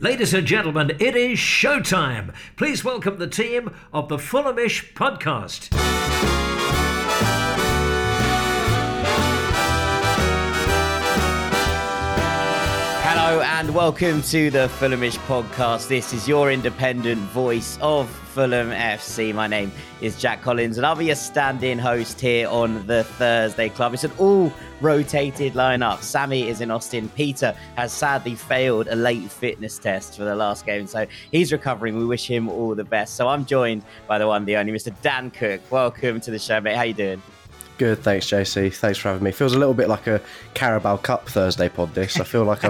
Ladies and gentlemen, it is showtime. Please welcome the team of the Fulhamish Podcast. Hello and welcome to the Fulhamish Podcast. This is your independent voice of Fulham FC. My name is Jack Collins and I'll be your stand-in host here on the Thursday Club. It's an all-rotated lineup. Sammy is in Austin. Peter has sadly failed a late fitness test for the last game, so he's recovering. We wish him all the best. So I'm joined by the one, the only, Mr. Dan Cook. Welcome to the show, mate. How you doing? Good, thanks JC. Thanks for having me. Feels a little bit like a Carabao Cup Thursday pod, this. I feel like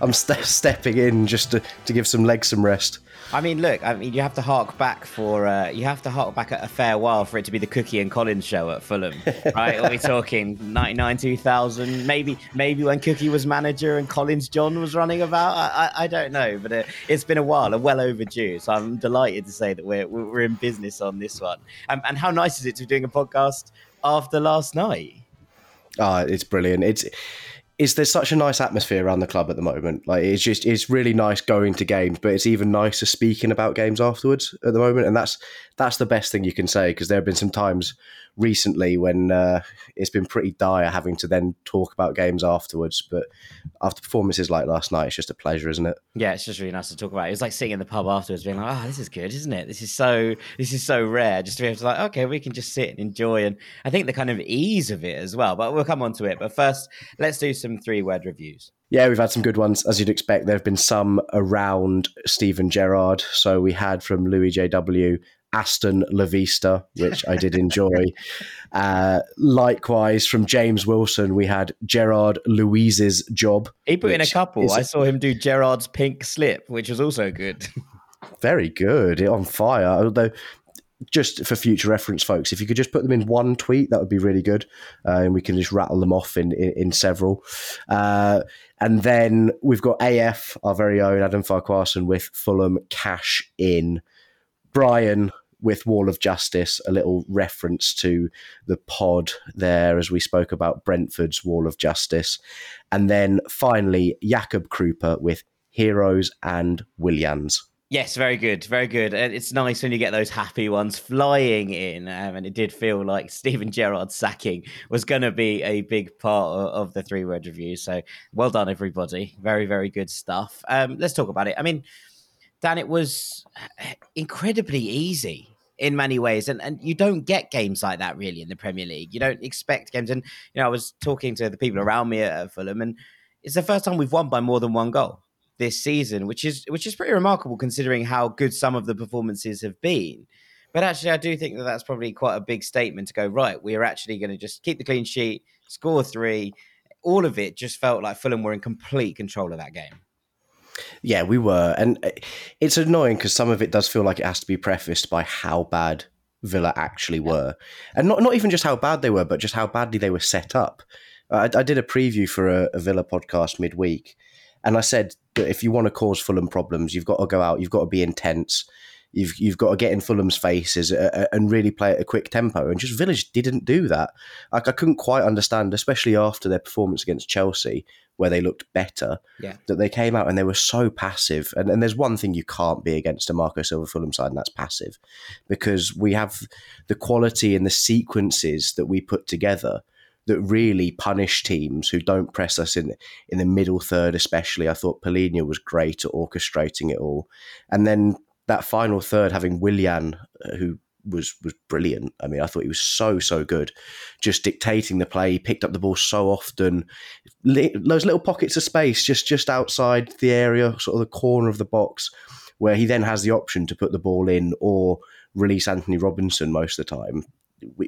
I'm stepping in just to give some legs some rest. I mean, look, you have to hark back a fair while for it to be the Cookie and Collins show at Fulham, right? Are we talking 99, 2000? Maybe when Cookie was manager and Collins John was running about. I don't know, but it's been a while, well overdue. So I'm delighted to say that we're in business on this one. And how nice is it to be doing a podcast after last night? It's brilliant. There's such a nice atmosphere around the club at the moment. Like, it's really nice going to games, but it's even nicer speaking about games afterwards at the moment. And that's the best thing you can say, because there have been some times recently when it's been pretty dire having to then talk about games afterwards. But after performances like last night, it's just a pleasure, isn't it? Yeah, it's just really nice to talk about. It was like sitting in the pub afterwards being like, oh, this is good, isn't it? This is so rare, just to be able to like, okay, we can just sit and enjoy. And I think the kind of ease of it as well, but we'll come on to it. But first, let's do some 3-word reviews. Yeah, we've had some good ones, as you'd expect. There have been some around Steven Gerrard. So we had from Louis J.W., Aston La Vista, which I did enjoy. Likewise, from James Wilson, we had Gerard Luiz's job. He put in a couple. I saw him do Gerard's pink slip, which was also good. Very good. On fire. Although, just for future reference, folks, if you could just put them in one tweet, that would be really good. And we can just rattle them off in several. And then we've got AF, our very own Adam Farquharson, with Fulham cash in. Brian with Wall of Justice, a little reference to the pod there as we spoke about Brentford's Wall of Justice. And then finally, Jakob Krupa with Heroes and Willians. Yes, very good. Very good. It's nice when you get those happy ones flying in. And it did feel like Steven Gerrard's sacking was going to be a big part of the 3-word review. So well done, everybody. Very, very good stuff. Let's talk about it. I mean, Dan, it was incredibly easy in many ways. And you don't get games like that, really, in the Premier League. You don't expect games. And, you know, I was talking to the people around me at Fulham, and it's the first time we've won by more than one goal this season, which is pretty remarkable considering how good some of the performances have been. But actually, I do think that that's probably quite a big statement to go, right, we're actually going to just keep the clean sheet, score 3. All of it just felt like Fulham were in complete control of that game. Yeah, we were. And it's annoying because some of it does feel like it has to be prefaced by how bad Villa actually were. And not even just how bad they were, but just how badly they were set up. I did a preview for a Villa podcast midweek, and I said that if you want to cause Fulham problems, you've got to go out, you've got to be intense, you've got to get in Fulham's faces and really play at a quick tempo. And just Villa didn't do that. Like, I couldn't quite understand, especially after their performance against Chelsea, where they looked better, that they came out and they were so passive. And there's one thing you can't be against a Marco Silva Fulham side, and that's passive, because we have the quality and the sequences that we put together that really punish teams who don't press us in the middle third especially. I thought Palhinha was great at orchestrating it all. And then that final third, having Willian, who was brilliant. I mean, I thought he was so good, just dictating the play. He picked up the ball so often, those little pockets of space just outside the area, sort of the corner of the box, where he then has the option to put the ball in or release Antonee Robinson most of the time.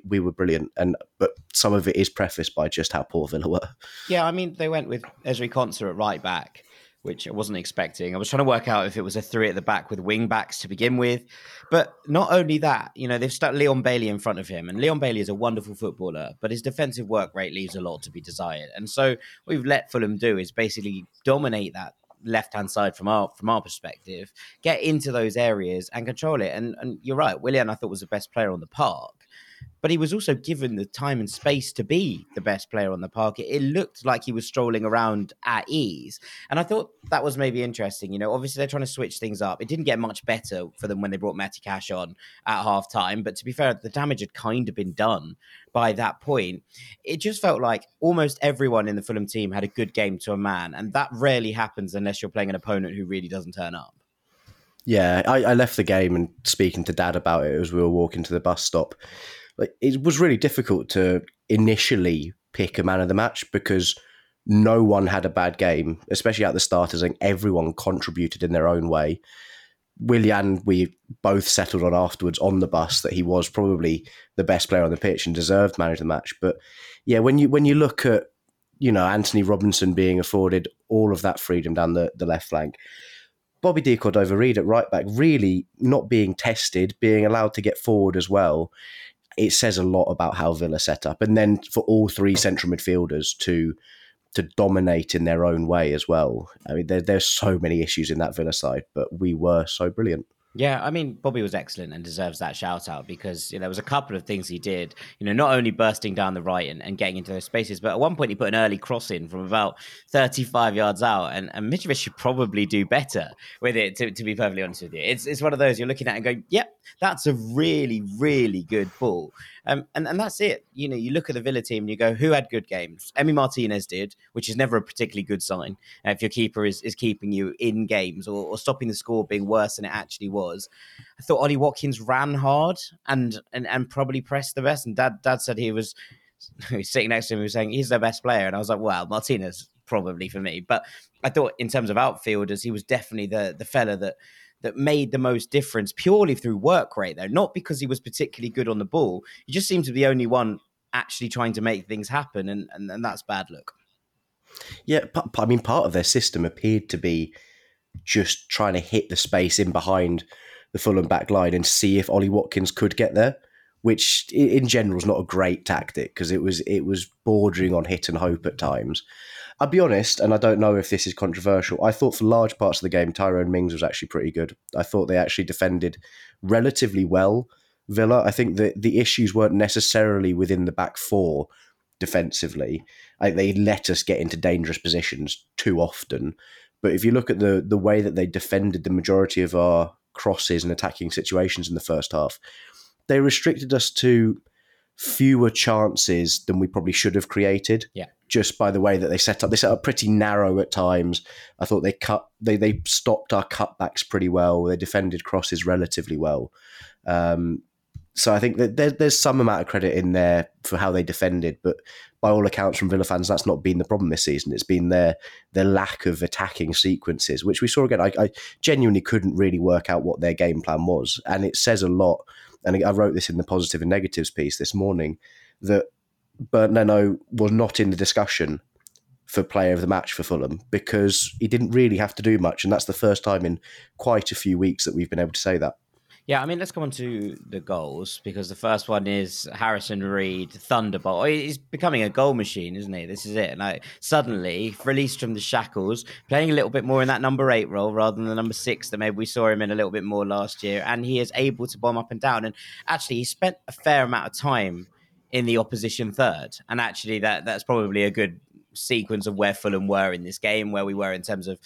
We were brilliant, but some of it is prefaced by just how poor Villa were. Yeah, I mean, they went with Ezri Konsa at right back, which I wasn't expecting. I was trying to work out if it was a three at the back with wing backs to begin with. But not only that, you know, they've stuck Leon Bailey in front of him, and Leon Bailey is a wonderful footballer, but his defensive work rate leaves a lot to be desired. And so what we've let Fulham do is basically dominate that left-hand side from our perspective, get into those areas and control it. And you're right, Willian, I thought, was the best player on the park. But he was also given the time and space to be the best player on the park. It looked like he was strolling around at ease. And I thought that was maybe interesting. You know, obviously they're trying to switch things up. It didn't get much better for them when they brought Matty Cash on at half time. But to be fair, the damage had kind of been done by that point. It just felt like almost everyone in the Fulham team had a good game to a man. And that rarely happens unless you're playing an opponent who really doesn't turn up. Yeah, I left the game and speaking to Dad about it as we were walking to the bus stop. It was really difficult to initially pick a man of the match because no one had a bad game, especially at the starters, and everyone contributed in their own way. Willian, we both settled on afterwards on the bus that he was probably the best player on the pitch and deserved man of the match. But yeah, when you look at, you know, Antonee Robinson being afforded all of that freedom down the left flank, Bobby Decordova-Reid at right back really not being tested, being allowed to get forward as well. It says a lot about how Villa set up. And then for all three central midfielders to dominate in their own way as well. I mean, there's so many issues in that Villa side, but we were so brilliant. Yeah, I mean, Bobby was excellent and deserves that shout out because, you know, there was a couple of things he did, you know, not only bursting down the right and getting into those spaces, but at one point he put an early cross in from about 35 yards out and Mitrovic should probably do better with it, to be perfectly honest with you. It's one of those you're looking at and going, yep, that's a really, really good ball. And that's it. You know, you look at the Villa team and you go, who had good games? Emi Martinez did, which is never a particularly good sign if your keeper is keeping you in games or stopping the score being worse than it actually was. I thought Ollie Watkins ran hard and probably pressed the best. And Dad said he was sitting next to him, he was saying, he's the best player. And I was like, well, Martinez probably for me. But I thought in terms of outfielders, he was definitely the fella that made the most difference purely through work rate, though, not because he was particularly good on the ball. He just seemed to be the only one actually trying to make things happen, and that's bad luck. Yeah, I mean, part of their system appeared to be just trying to hit the space in behind the Fulham back line and see if Ollie Watkins could get there, which in general is not a great tactic because it was bordering on hit and hope at times. I'll be honest, and I don't know if this is controversial, I thought for large parts of the game, Tyrone Mings was actually pretty good. I thought they actually defended relatively well, Villa. I think that the issues weren't necessarily within the back four defensively. They let us get into dangerous positions too often. But if you look at the way that they defended the majority of our crosses and attacking situations in the first half, they restricted us to fewer chances than we probably should have created. Yeah. Just by the way that they set up pretty narrow at times. I thought they stopped our cutbacks pretty well. They defended crosses relatively well. So I think that there's some amount of credit in there for how they defended, but by all accounts from Villa fans, that's not been the problem this season. It's been their lack of attacking sequences, which we saw again. I genuinely couldn't really work out what their game plan was. And it says a lot. And I wrote this in the positive and negatives piece this morning, that Bernardo was not in the discussion for player of the match for Fulham because he didn't really have to do much. And that's the first time in quite a few weeks that we've been able to say that. Yeah, I mean, let's come on to the goals, because the first one is Harrison Reed, thunderbolt. He's becoming a goal machine, isn't he? This is it. Like, suddenly, released from the shackles, playing a little bit more in that number 8 role rather than the number 6 that maybe we saw him in a little bit more last year. And he is able to bomb up and down. And actually, he spent a fair amount of time in the opposition third. And actually, that's probably a good sequence of where Fulham were in this game, where we were in terms of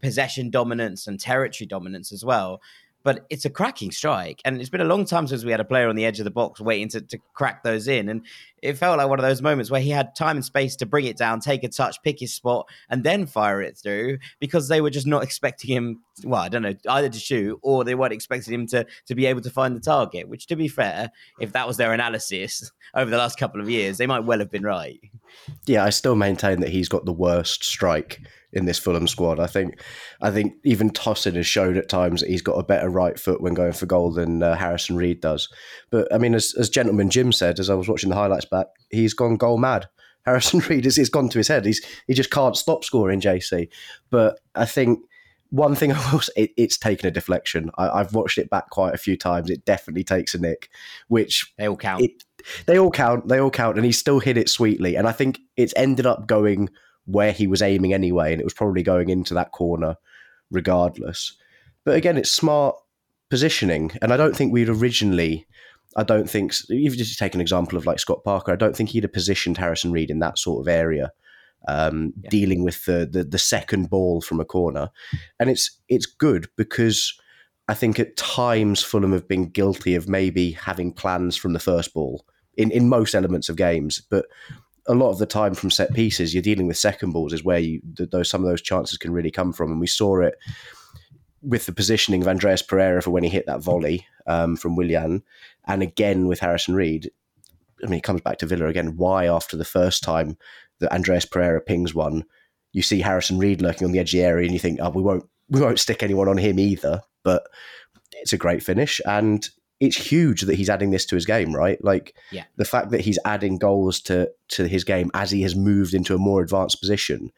possession dominance and territory dominance as well. But it's a cracking strike. And it's been a long time since we had a player on the edge of the box waiting to crack those in. And it felt like one of those moments where he had time and space to bring it down, take a touch, pick his spot, and then fire it through, because they were just not expecting him, well, I don't know, either to shoot or they weren't expecting him to be able to find the target, which, to be fair, if that was their analysis over the last couple of years, they might well have been right. Yeah, I still maintain that he's got the worst strike in this Fulham squad. I think even Tosin has showed at times that he's got a better right foot when going for goal than Harrison Reed does. But I mean, as Gentleman Jim said, as I was watching the highlights back, he's gone goal mad. Harrison Reed has gone to his head. He just can't stop scoring, JC. But I think one thing I will say, it's taken a deflection. I've watched it back quite a few times. It definitely takes a nick, which... They all count. They all count, and he still hit it sweetly. And I think it's ended up going where he was aiming anyway, and it was probably going into that corner regardless. But again, it's smart positioning, and I don't think we'd originally... I don't think, if you just take an example of like Scott Parker, I don't think he'd have positioned Harrison Reed in that sort of area, dealing with the second ball from a corner. And it's good because I think at times Fulham have been guilty of maybe having plans from the first ball in most elements of games. But a lot of the time from set pieces, you're dealing with second balls is where some of those chances can really come from. And we saw it with the positioning of Andreas Pereira for when he hit that volley from Willian, and again with Harrison Reed. I mean, it comes back to Villa again. Why, after the first time that Andreas Pereira pings one, you see Harrison Reed lurking on the edge of the area, and you think, "Oh, we won't stick anyone on him either." But it's a great finish, and it's huge that he's adding this to his game, right? Like the fact that he's adding goals to his game as he has moved into a more advanced position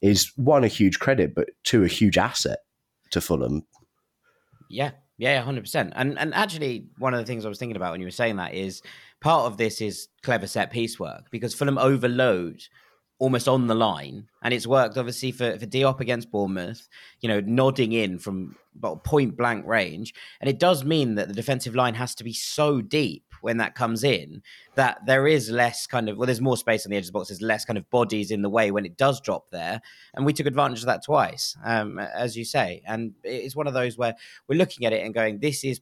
is one, a huge credit, but two, a huge asset to Fulham. 100%. And actually, one of the things I was thinking about when you were saying that is part of this is clever set piece work, because Fulham overload almost on the line, and it's worked obviously for Diop against Bournemouth, nodding in from point blank range. And it does mean that the defensive line has to be so deep when that comes in that there is less there's more space on the edge of the box, there's less kind of bodies in the way when it does drop there. And we took advantage of that twice, as you say. And it's one of those where we're looking at it and going, this is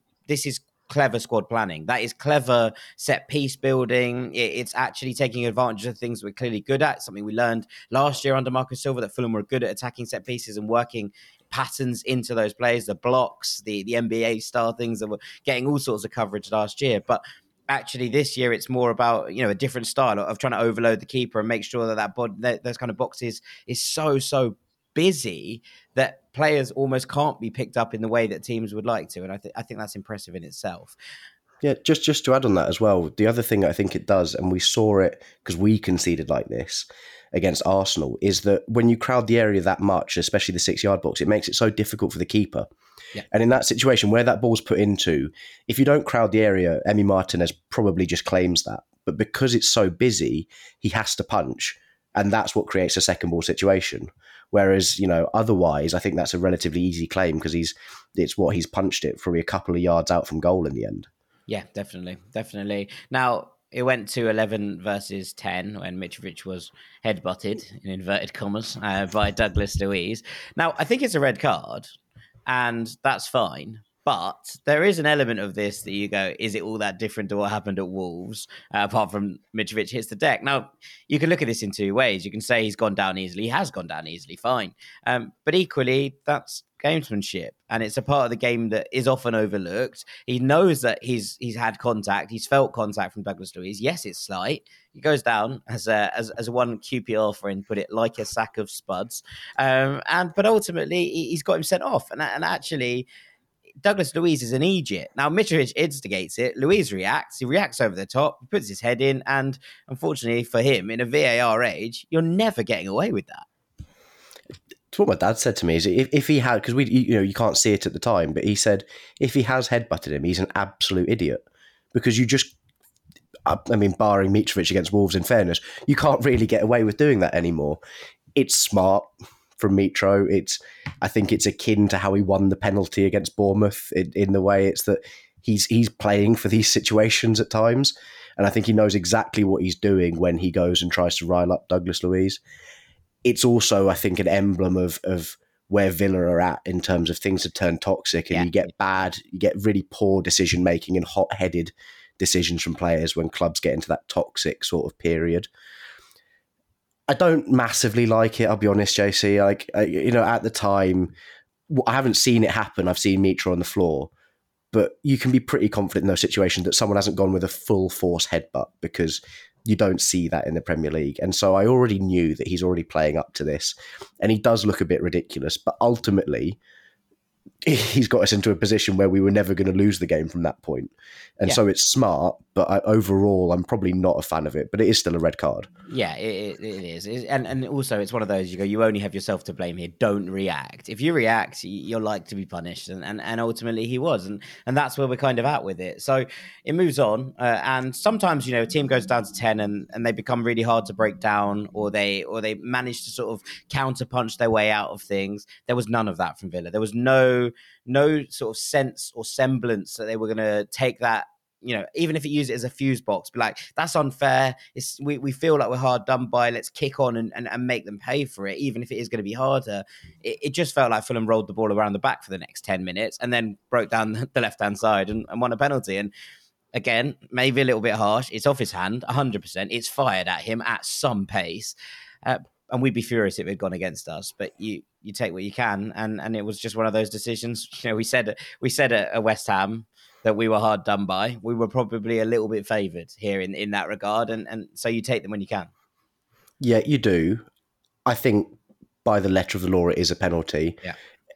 clever squad planning. That is clever set piece building. It's actually taking advantage of things we're clearly good at. Something we learned last year under Marco Silva, that Fulham were good at attacking set pieces and working patterns into those plays, the blocks, the NBA style things that were getting all sorts of coverage last year. But actually this year it's more about, a different style of trying to overload the keeper and make sure that body, those kind of boxes is so busy that players almost can't be picked up in the way that teams would like to. And I think that's impressive in itself. Yeah, just to add on that as well, the other thing I think it does, and we saw it because we conceded like this against Arsenal, is that when you crowd the area that much, especially the 6-yard box, it makes it so difficult for the keeper. Yeah. And in that situation where that ball's put into, if you don't crowd the area, Emi Martinez probably just claims that. But because it's so busy, he has to punch. And that's what creates a second ball situation. Whereas, otherwise, I think that's a relatively easy claim because he's punched it probably a couple of yards out from goal in the end. Yeah, definitely. Now, it went to 11 versus 10 when Mitrovic was headbutted, in inverted commas, by Douglas Luiz. Now, I think it's a red card and that's fine. But there is an element of this that you go, is it all that different to what happened at Wolves, apart from Mitrovic hits the deck? Now, you can look at this in two ways. You can say he's gone down easily. He has gone down easily, fine. But equally, that's gamesmanship. And it's a part of the game that is often overlooked. He knows that he's had contact. He's felt contact from Douglas Luiz. Yes, it's slight. He goes down as one QPR friend put it, like a sack of spuds. But ultimately, he's got him sent off. And actually... Douglas Luiz is an idiot. Now, Mitrovic instigates it. Luiz reacts. He reacts over the top, puts his head in. And unfortunately for him, in a VAR age, you're never getting away with that. It's what my dad said to me is if he had, because you can't see it at the time, but he said, if he has headbutted him, he's an absolute idiot. Because you just, I mean, barring Mitrovic against Wolves in fairness, you can't really get away with doing that anymore. It's smart. From Mitro, I think it's akin to how he won the penalty against Bournemouth in the way it's that he's playing for these situations at times, and I think he knows exactly what he's doing when he goes and tries to rile up Douglas Luiz. It's also, I think, an emblem of where Villa are at in terms of things have turned toxic, and you get really poor decision making and hot-headed decisions from players when clubs get into that toxic sort of period. I don't massively like it, I'll be honest, JC. Like, at the time, I haven't seen it happen. I've seen Mitra on the floor. But you can be pretty confident in those situations that someone hasn't gone with a full force headbutt, because you don't see that in the Premier League. And so I already knew that he's already playing up to this. And he does look a bit ridiculous. But ultimately, he's got us into a position where we were never going to lose the game from that point. And so it's smart, but overall, I'm probably not a fan of it, but it is still a red card. Yeah, it is. And also it's one of those, you go, you only have yourself to blame here. Don't react. If you react, you're like to be punished. And ultimately he was. And that's where we're kind of at with it. So it moves on. And sometimes, you know, a team goes down to 10 and they become really hard to break down, or they manage to sort of counterpunch their way out of things. There was none of that from Villa. There was no sort of sense or semblance that they were going to take that, you know, even if it used it as a fuse box, but like, that's unfair. We feel like we're hard done by, let's kick on and make them pay for it, even if it is going to be harder. It just felt like Fulham rolled the ball around the back for the next 10 minutes and then broke down the left-hand side and won a penalty. And again, maybe a little bit harsh. It's off his hand, 100%. It's fired at him at some pace. And we'd be furious if it had gone against us, but you take what you can. And it was just one of those decisions. You know, we said at West Ham that we were hard done by. We were probably a little bit favoured here in that regard. And so you take them when you can. Yeah, you do. I think by the letter of the law, it is a penalty. Yeah.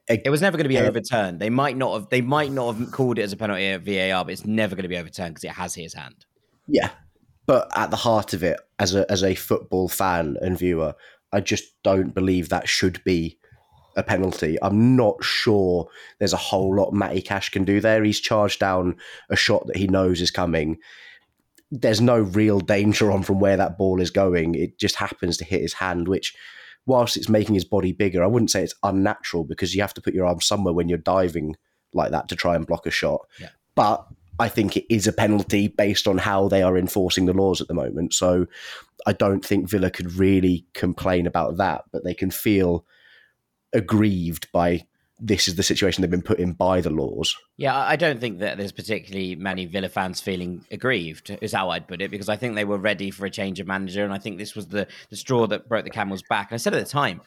It was never going to be overturned. They might not have called it as a penalty at VAR, but it's never going to be overturned because it has his hand. Yeah. But at the heart of it, as a football fan and viewer, I just don't believe that should be a penalty. I'm not sure there's a whole lot Matty Cash can do there. He's charged down a shot that he knows is coming. There's no real danger on from where that ball is going. It just happens to hit his hand, which, whilst it's making his body bigger, I wouldn't say it's unnatural, because you have to put your arm somewhere when you're diving like that to try and block a shot. Yeah. But I think it is a penalty based on how they are enforcing the laws at the moment. So I don't think Villa could really complain about that, but they can feel aggrieved by this is the situation they've been put in by the laws. Yeah, I don't think that there's particularly many Villa fans feeling aggrieved, is how I'd put it, because I think they were ready for a change of manager, and I think this was the straw that broke the camel's back. And I said at the time,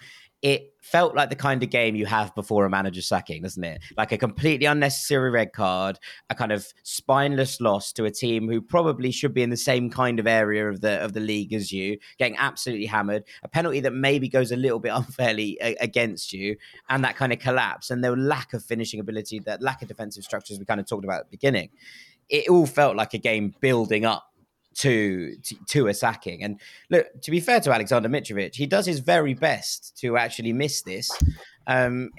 it felt like the kind of game you have before a manager sacking, doesn't it? Like a completely unnecessary red card, a kind of spineless loss to a team who probably should be in the same kind of area of the league as you, getting absolutely hammered, a penalty that maybe goes a little bit unfairly against you, and that kind of collapse and their lack of finishing ability, that lack of defensive structures we kind of talked about at the beginning. It all felt like a game building up to a sacking. And look, to be fair to Alexander Mitrovic, he does his very best to actually miss this.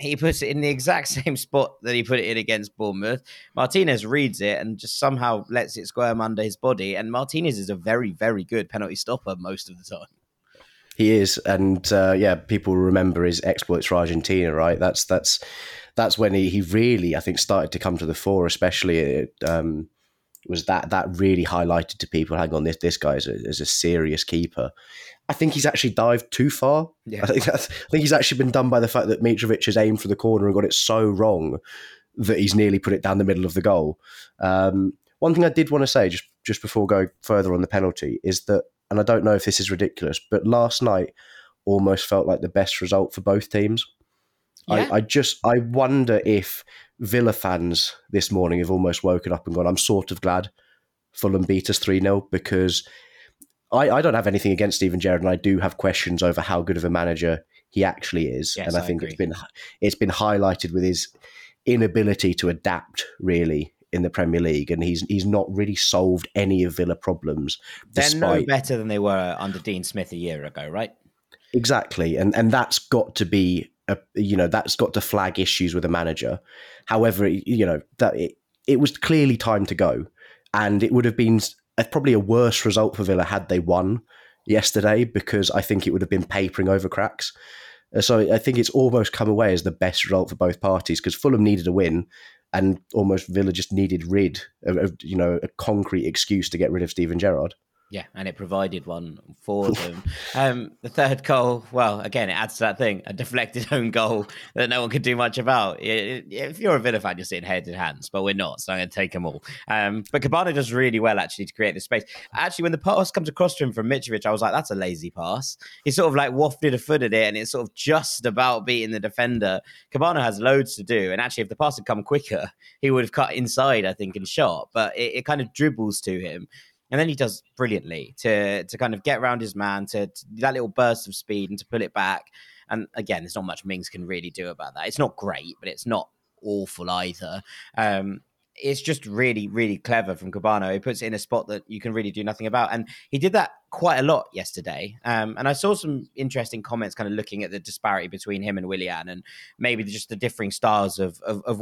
He puts it in the exact same spot that he put it in against Bournemouth. Martinez reads it and just somehow lets it squirm under his body. And Martinez is a very, very good penalty stopper most of the time. He is. And people remember his exploits for Argentina, right? That's when he really, I think, started to come to the fore, especially was that really highlighted to people, hang on, this guy is a serious keeper. I think he's actually dived too far. Yeah. I think he's actually been done by the fact that Mitrovic has aimed for the corner and got it so wrong that he's nearly put it down the middle of the goal. One thing I did want to say, just before going further on the penalty, is that, and I don't know if this is ridiculous, but last night almost felt like the best result for both teams. Yeah. I wonder if Villa fans this morning have almost woken up and gone, I'm sort of glad Fulham beat us 3-0, because I don't have anything against Steven Gerrard, and I do have questions over how good of a manager he actually is. Yes, and I think agree. It's been highlighted with his inability to adapt, really, in the Premier League, and he's not really solved any of Villa problems. They're no better than they were under Dean Smith a year ago, right? Exactly, and that's got to be that's got to flag issues with a manager. However, that it was clearly time to go, and it would have been probably a worse result for Villa had they won yesterday, because I think it would have been papering over cracks. So I think it's almost come away as the best result for both parties, because Fulham needed a win, and almost Villa just needed a concrete excuse to get rid of Steven Gerrard. Yeah, and it provided one for them. The third goal, well, again, it adds to that thing, a deflected own goal that no one could do much about. If you're a Villa fan, you're sitting head in hands, but we're not, so I'm going to take them all. But Kebano does really well, actually, to create the space. Actually, when the pass comes across to him from Mitrovic, I was like, that's a lazy pass. He sort of like wafted a foot at it, and it's sort of just about beating the defender. Kebano has loads to do, and actually, if the pass had come quicker, he would have cut inside, I think, and shot, but it kind of dribbles to him. And then he does brilliantly to kind of get around his man, to that little burst of speed and to pull it back. And again, there's not much Mings can really do about that. It's not great, but it's not awful either. It's just really, really clever from Kebano. He puts it in a spot that you can really do nothing about. And he did that quite a lot yesterday. And I saw some interesting comments kind of looking at the disparity between him and Willian and maybe just the differing styles of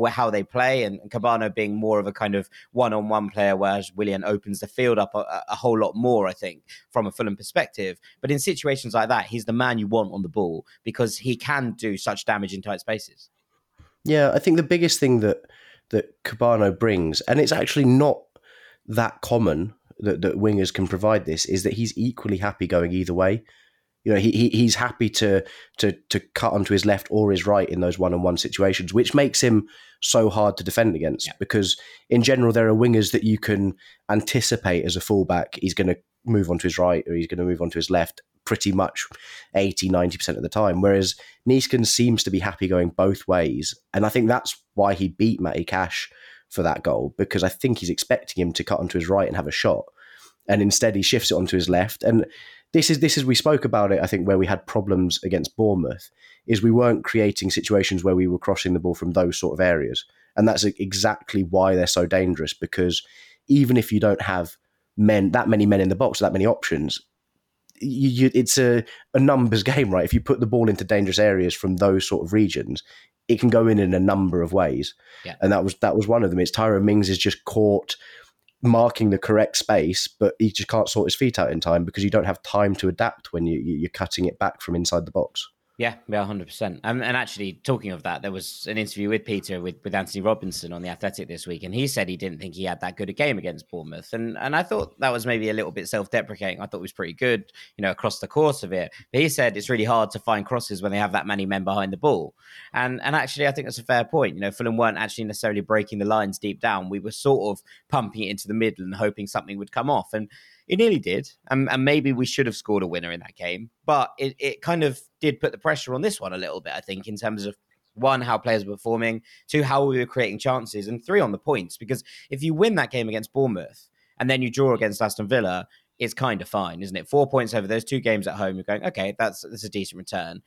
how they play, and Kebano being more of a kind of one-on-one player, whereas Willian opens the field up a whole lot more, I think, from a Fulham perspective. But in situations like that, he's the man you want on the ball because he can do such damage in tight spaces. Yeah, I think the biggest thing that Kebano brings, and it's actually not that common that wingers can provide this, is that he's equally happy going either way. You know, he's happy to cut onto his left or his right in those one-on-one situations, which makes him so hard to defend against. Yeah. Because in general, there are wingers that you can anticipate as a fullback. He's going to move onto his right or he's going to move onto his left pretty much 80, 90% of the time. Whereas Nieskens seems to be happy going both ways. And I think that's why he beat Matty Cash for that goal, because I think he's expecting him to cut onto his right and have a shot. And instead he shifts it onto his left. And this is we spoke about it, I think, where we had problems against Bournemouth, is we weren't creating situations where we were crossing the ball from those sort of areas. And that's exactly why they're so dangerous, because even if you don't have that many men in the box, that many options, it's a numbers game, right? If you put the ball into dangerous areas from those sort of regions, it can go in a number of ways. Yeah. And that was one of them. It's Tyrone Mings is just caught marking the correct space, but he just can't sort his feet out in time because you don't have time to adapt when you're cutting it back from inside the box. Yeah, 100%. And actually, talking of that, there was an interview with Peter with Antonee Robinson on The Athletic this week, and he said he didn't think he had that good a game against Bournemouth. And I thought that was maybe a little bit self-deprecating. I thought it was pretty good, you know, across the course of it. But he said it's really hard to find crosses when they have that many men behind the ball. And actually, I think that's a fair point. You know, Fulham weren't actually necessarily breaking the lines deep down. We were sort of pumping it into the middle and hoping something would come off. And it nearly did. And maybe we should have scored a winner in that game. But it kind of did put the pressure on this one a little bit, I think, in terms of, one, how players were performing, two, how we were creating chances, and three, on the points. Because if you win that game against Bournemouth and then you draw against Aston Villa, it's kind of fine, isn't it? 4 points over those two games at home, you're going, okay, that's a decent return.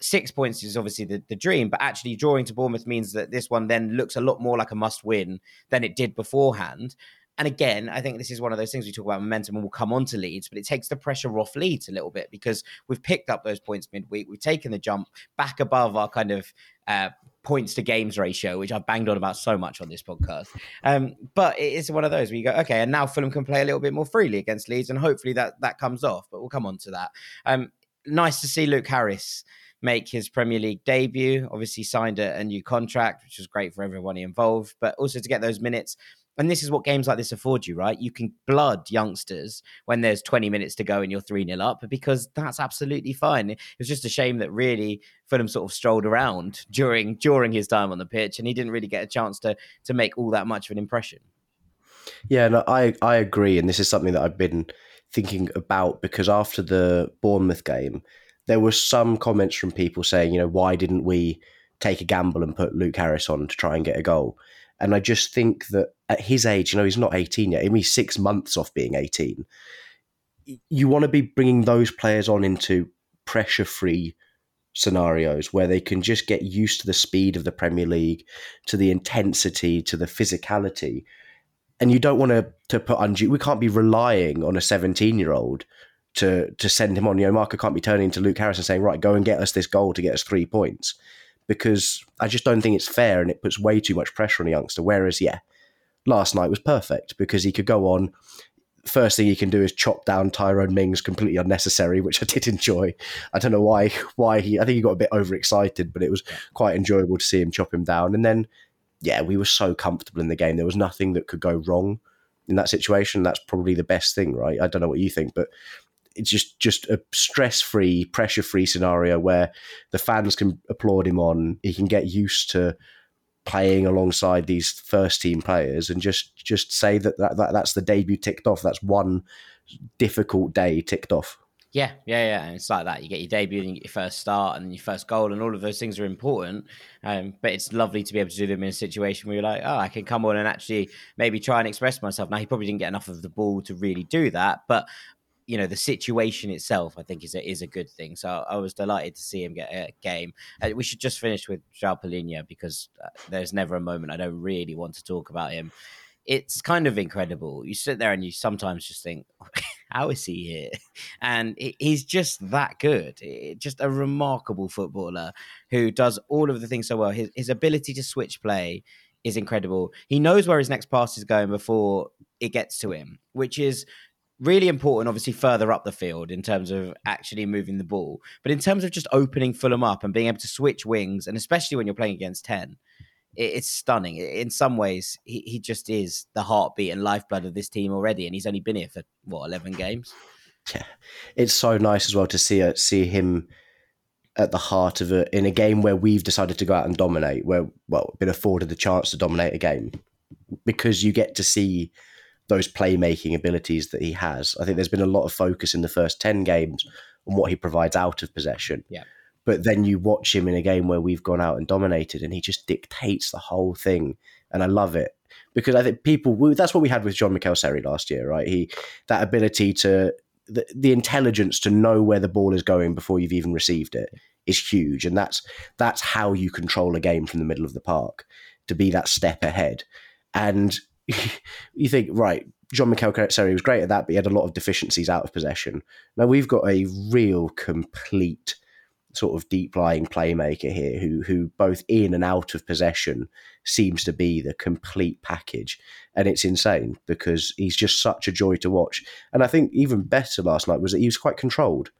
6 points is obviously the dream, but actually drawing to Bournemouth means that this one then looks a lot more like a must-win than it did beforehand. And again, I think this is one of those things we talk about momentum, and we'll come on to Leeds, but it takes the pressure off Leeds a little bit because we've picked up those points midweek. We've taken the jump back above our kind of points to games ratio, which I've banged on about so much on this podcast. But it is one of those where you go, okay, and now Fulham can play a little bit more freely against Leeds, and hopefully that comes off, but we'll come on to that. Nice to see Luke Harris make his Premier League debut. Obviously signed a new contract, which was great for everyone involved, but also to get those minutes. And this is what games like this afford you, right? You can blood youngsters when there's 20 minutes to go and you're 3-0 up, because that's absolutely fine. It was just a shame that really Fulham sort of strolled around during his time on the pitch, and he didn't really get a chance to make all that much of an impression. Yeah, no, I agree. And this is something that I've been thinking about, because after the Bournemouth game, there were some comments from people saying, you know, why didn't we take a gamble and put Luke Harris on to try and get a goal? And I just think that at his age, you know, he's not 18 yet. I mean, he's 6 months off being 18. You want to be bringing those players on into pressure-free scenarios where they can just get used to the speed of the Premier League, to the intensity, to the physicality. And you don't want to put undue... We can't be relying on a 17-year-old to send him on. You know, Marco can't be turning to Luke Harris and saying, right, go and get us this goal to get us 3 points. Because I just don't think it's fair, and it puts way too much pressure on a youngster. Whereas, yeah, last night was perfect because he could go on. First thing he can do is chop down Tyrone Mings, completely unnecessary, which I did enjoy. I don't know why he... I think he got a bit overexcited, but it was quite enjoyable to see him chop him down. And then, yeah, we were so comfortable in the game. There was nothing that could go wrong in that situation. That's probably the best thing, right? I don't know what you think, but... It's just a stress-free, pressure-free scenario where the fans can applaud him on. He can get used to playing alongside these first-team players and just say that's the debut ticked off. That's one difficult day ticked off. Yeah. And it's like that. You get your debut and you get your first start and your first goal, and all of those things are important. But it's lovely to be able to do them in a situation where you're like, oh, I can come on and actually maybe try and express myself. Now, he probably didn't get enough of the ball to really do that, but... you know, the situation itself, I think, is a good thing. So I was delighted to see him get a game. We should just finish with João Palhinha, because there's never a moment I don't really want to talk about him. It's kind of incredible. You sit there and you sometimes just think, how is he here? And he's just that good. Just a remarkable footballer who does all of the things so well. His ability to switch play is incredible. He knows where his next pass is going before it gets to him, which is really important, obviously, further up the field in terms of actually moving the ball. But in terms of just opening Fulham up and being able to switch wings, and especially when you're playing against 10, it's stunning. In some ways, he just is the heartbeat and lifeblood of this team already. And he's only been here for, 11 games? Yeah. It's so nice as well to see him at the heart of it in a game where we've decided to go out and dominate, where, been afforded the chance to dominate a game, because you get to see those playmaking abilities that he has. I think there's been a lot of focus in the first 10 games on what he provides out of possession. Yeah. But then you watch him in a game where we've gone out and dominated, and he just dictates the whole thing. And I love it, because I think that's what we had with John Mikel Seri last year, right? That ability to, the intelligence to know where the ball is going before you've even received it is huge. And that's how you control a game from the middle of the park, to be that step ahead. And you think, right, John Mikel Seri was great at that, but he had a lot of deficiencies out of possession. Now we've got a real complete sort of deep-lying playmaker here who both in and out of possession seems to be the complete package. And it's insane, because he's just such a joy to watch. And I think even better last night was that he was quite controlled.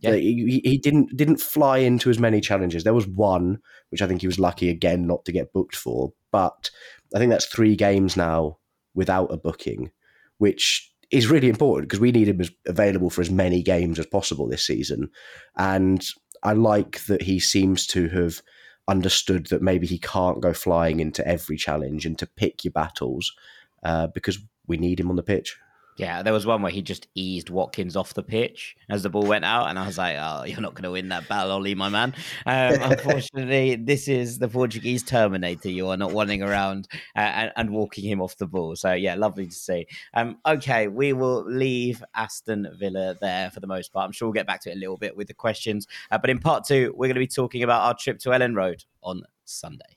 Yeah. Like he didn't fly into as many challenges. There was one, which I think he was lucky again not to get booked for. But I think that's 3 games now without a booking, which is really important, because we need him available for as many games as possible this season. And I like that he seems to have understood that maybe he can't go flying into every challenge, and to pick your battles, because we need him on the pitch. Yeah, there was one where he just eased Watkins off the pitch as the ball went out. And I was like, oh, you're not going to win that battle, Ollie, my man. Unfortunately, this is the Portuguese Terminator. You are not running around and walking him off the ball. So, yeah, lovely to see. Okay, we will leave Aston Villa there for the most part. I'm sure we'll get back to it a little bit with the questions. But in part 2, we're going to be talking about our trip to Elland Road on Sunday.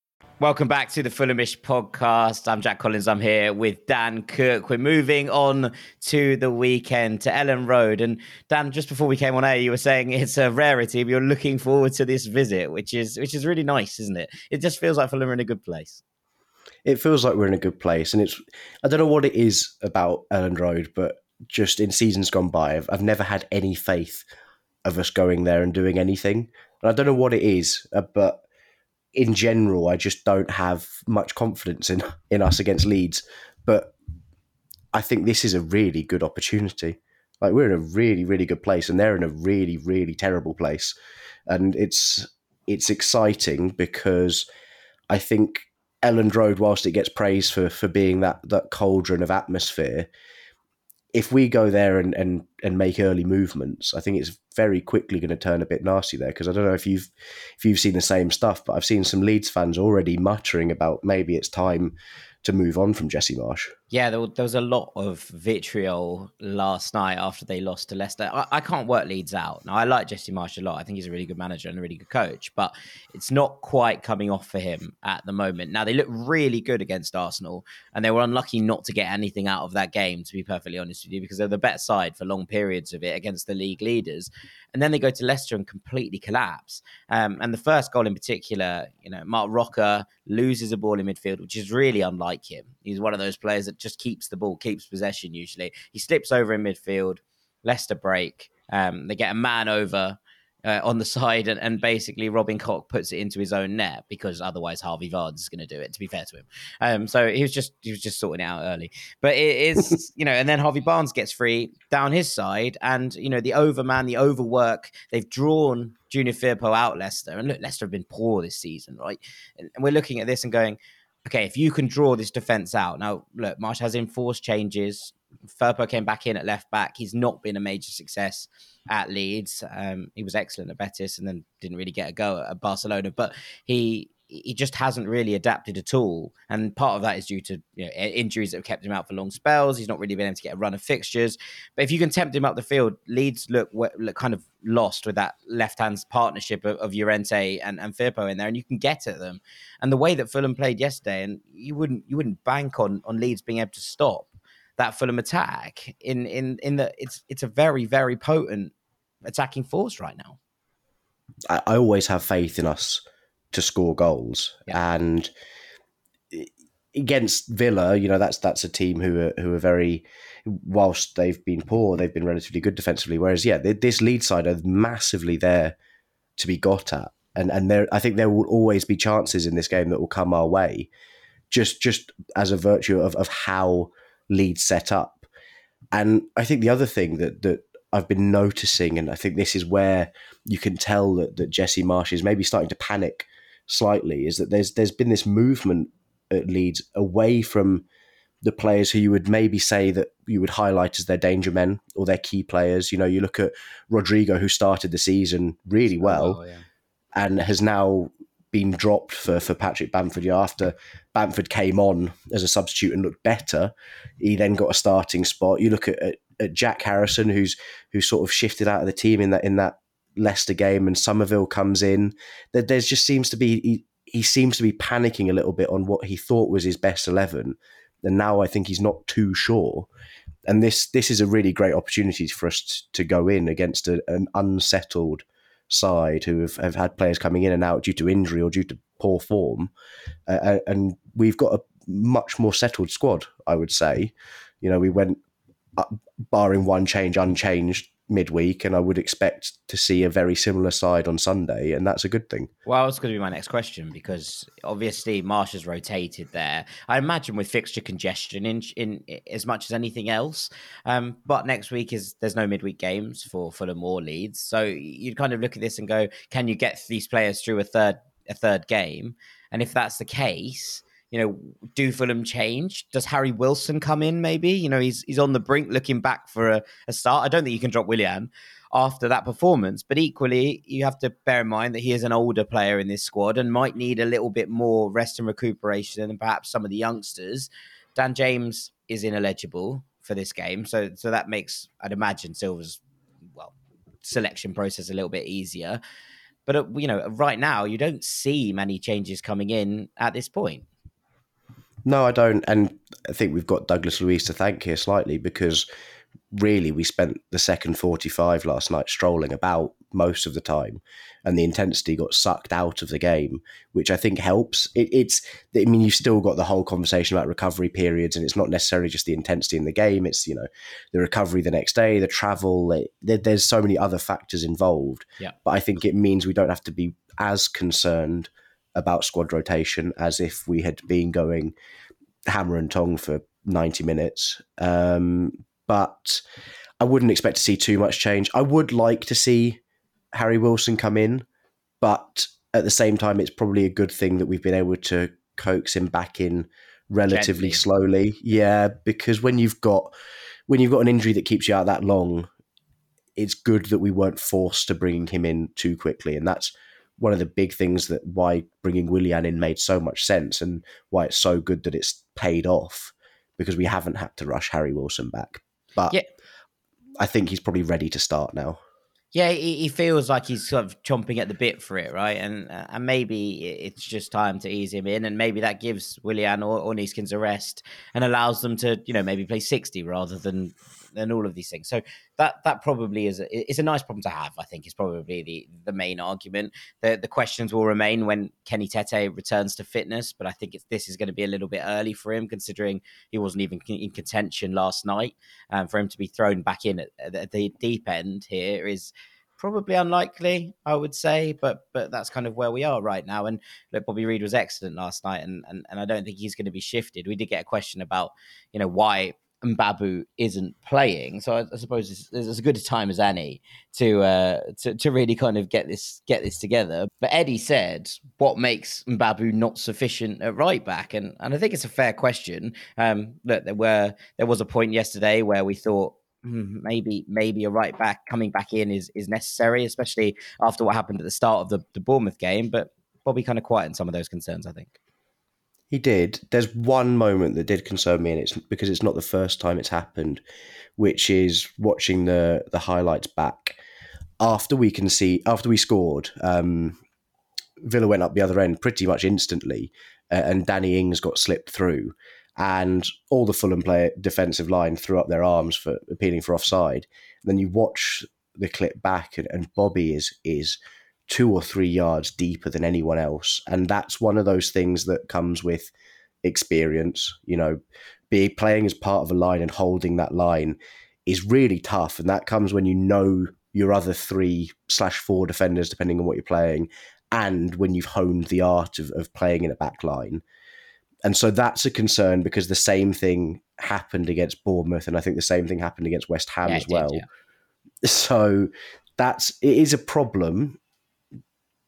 Welcome back to the Fulhamish Podcast. I'm Jack Collins. I'm here with Dan Cook. We're moving on to the weekend, to Elland Road. And Dan, just before we came on air, you were saying it's a rarity, but you're looking forward to this visit, which is really nice, isn't it? It just feels like Fulham are in a good place. It feels like we're in a good place. And I don't know what it is about Elland Road, but just in seasons gone by, I've never had any faith of us going there and doing anything. And I don't know what it is, but in general, I just don't have much confidence in us against Leeds. But I think this is a really good opportunity. Like, we're in a really, really good place, and they're in a really, really terrible place. And it's exciting, because I think Elland Road, whilst it gets praised for being that cauldron of atmosphere, if we go there and make early movements, I think it's very quickly going to turn a bit nasty there. Because I don't know if you've seen the same stuff, but I've seen some Leeds fans already muttering about maybe it's time to move on from Jesse Marsch. Yeah, there was a lot of vitriol last night after they lost to Leicester. I can't work Leeds out. Now, I like Jesse Marsch a lot. I think he's a really good manager and a really good coach, but it's not quite coming off for him at the moment. Now, they look really good against Arsenal, and they were unlucky not to get anything out of that game, to be perfectly honest with you, because they're the better side for long periods of it against the league leaders. And then they go to Leicester and completely collapse. And the first goal in particular, Mark Rocker loses a ball in midfield, which is really unlike him. He's one of those players that just keeps the ball, keeps possession usually. He slips over in midfield, Leicester break, they get a man over, on the side, and basically Robin Koch puts it into his own net, because otherwise Harvey Vard is going to do it, to be fair to him. So he was just sorting it out early. But it is, you know, and then Harvey Barnes gets free down his side, and, you know, the overwork, they've drawn Junior Firpo out Leicester, and look, Leicester have been poor this season, right? And we're looking at this and going, okay, if you can draw this defence out. Now, look, Marsch has enforced changes. Firpo came back in at left back. He's not been a major success at Leeds. He was excellent at Betis and then didn't really get a go at Barcelona. But he just hasn't really adapted at all. And part of that is due to, you know, injuries that have kept him out for long spells. He's not really been able to get a run of fixtures. But if you can tempt him up the field, Leeds look kind of lost with that left-hand partnership of Llorente and Firpo in there, and you can get at them. And the way that Fulham played yesterday, and you wouldn't bank on Leeds being able to stop that Fulham attack it's a very, very potent attacking force right now. I always have faith in us to score goals, yeah. And against Villa, you know, that's a team who are very, whilst they've been poor, they've been relatively good defensively. Whereas, yeah, this Leeds side are massively there to be got at, and there, I think there will always be chances in this game that will come our way, just as a virtue of how Leeds set up. And I think the other thing that I've been noticing, and I think this is where you can tell that Jesse Marsch is maybe starting to panic slightly, is that there's been this movement at Leeds away from the players who you would maybe say that you would highlight as their danger men or their key players. You know, you look at Rodrigo, who started the season really well, yeah, and has now been dropped for Patrick Bamford. After Bamford came on as a substitute and looked better, he then got a starting spot. You look at Jack Harrison, who sort of shifted out of the team in that Leicester game, and Somerville comes in. There's just seems to be he seems to be panicking a little bit on what he thought was his best 11, and now I think he's not too sure. And this is a really great opportunity for us to go in against an unsettled side who have had players coming in and out due to injury or due to poor form, and we've got a much more settled squad, I would say. You know, we went up, barring one change, unchanged midweek, and I would expect to see a very similar side on Sunday, and that's a good thing. Well, it's going to be my next question, because obviously Marsch has rotated there, I imagine with fixture congestion in as much as anything else, but next week there's no midweek games for Fulham or Leeds, so you'd kind of look at this and go, can you get these players through a third game? And if that's the case, you know, do Fulham change? Does Harry Wilson come in maybe? You know, he's on the brink, looking back for a start. I don't think you can drop Willian after that performance. But equally, you have to bear in mind that he is an older player in this squad and might need a little bit more rest and recuperation than perhaps some of the youngsters. Dan James is ineligible for this game. So that makes, I'd imagine, Silva's selection process a little bit easier. But, you know, right now, you don't see many changes coming in at this point. No, I don't. And I think we've got Douglas Luiz to thank here slightly, because really we spent the second 45 last night strolling about most of the time, and the intensity got sucked out of the game, which I think helps. You've still got the whole conversation about recovery periods, and it's not necessarily just the intensity in the game. It's, you know, the recovery the next day, the travel. There's so many other factors involved. Yeah. But I think it means we don't have to be as concerned about squad rotation as if we had been going hammer and tong for 90 minutes. But I wouldn't expect to see too much change. I would like to see Harry Wilson come in, but at the same time, it's probably a good thing that we've been able to coax him back in relatively slowly. Yeah, because when you've got an injury that keeps you out that long, it's good that we weren't forced to bringing him in too quickly. And that's one of the big things that why bringing Willian in made so much sense, and why it's so good that it's paid off, because we haven't had to rush Harry Wilson back. But yeah, I think he's probably ready to start now. Yeah, he feels like he's sort of chomping at the bit for it, right? And maybe it's just time to ease him in, and maybe that gives Willian or Nieskens a rest and allows them to, you know, maybe play 60 rather than all of these things. So that probably is it's a nice problem to have, I think, is probably the main argument. The questions will remain when Kenny Tete returns to fitness, but I think this is going to be a little bit early for him, considering he wasn't even in contention last night. For him to be thrown back in at the deep end here is probably unlikely, I would say, but that's kind of where we are right now. And look, Bobby Reed was excellent last night, and I don't think he's going to be shifted. We did get a question about, you know, why Mbabu isn't playing, so I suppose it's as good a time as any to really kind of get this together. But Eddie said, what makes Mbabu not sufficient at right back? And I think it's a fair question. Look, there was a point yesterday where we thought maybe a right back coming back in is necessary, especially after what happened at the start of the Bournemouth game. But Bobby kind of quieted some of those concerns, I think. He did. There's one moment that did concern me, and it's because it's not the first time it's happened, which is watching the highlights back after we scored. Villa went up the other end pretty much instantly, and Danny Ings got slipped through, and all the Fulham defensive line threw up their arms for appealing for offside. And then you watch the clip back, and Bobby is 2 or 3 yards deeper than anyone else. And that's one of those things that comes with experience. You know, playing as part of a line and holding that line is really tough. And that comes when you know your other 3/4 defenders, depending on what you're playing, and when you've honed the art of playing in a back line. And so that's a concern, because the same thing happened against Bournemouth, and I think the same thing happened against West Ham as well. So it is a problem.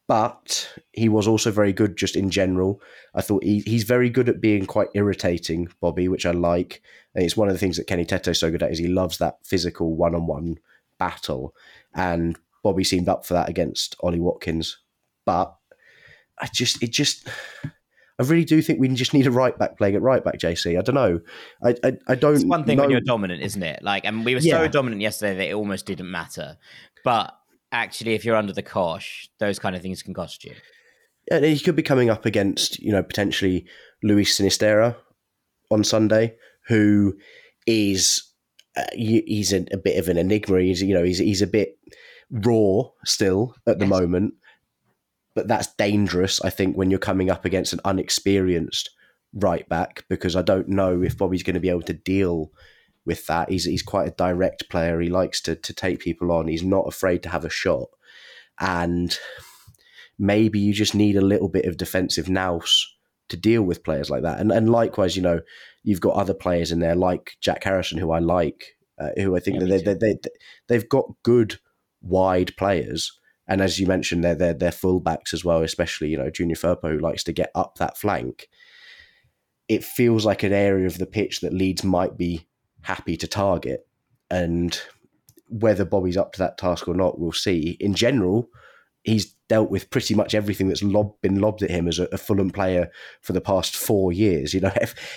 But he was also very good just in general. I thought he's very good at being quite irritating, Bobby, which I like. And it's one of the things that Kenny Teto's so good at, is he loves that physical one-on-one battle. And Bobby seemed up for that against Ollie Watkins. But I really do think we just need a right back playing at right back, JC. I don't know. I don't know. It's one thing when you're dominant, isn't it? Like, and we were so dominant yesterday that it almost didn't matter. But actually, if you're under the cosh, those kind of things can cost you. And he could be coming up against, you know, potentially Luis Sinisterra on Sunday, who is he's a bit of an enigma. He's a bit raw still at the moment, but that's dangerous, I think, when you're coming up against an unexperienced right back, because I don't know if Bobby's going to be able to deal with that. He's quite a direct player. He likes to take people on. He's not afraid to have a shot. And maybe you just need a little bit of defensive nous to deal with players like that. And likewise, you know, you've got other players in there like Jack Harrison, who I like, who I think they've got good wide players. And as you mentioned, they're fullbacks as well, especially, you know, Junior Firpo, who likes to get up that flank. It feels like an area of the pitch that Leeds might be happy to target, and whether Bobby's up to that task or not, we'll see. In general, he's dealt with pretty much everything that's been lobbed at him as a Fulham player for the past 4 years. You know,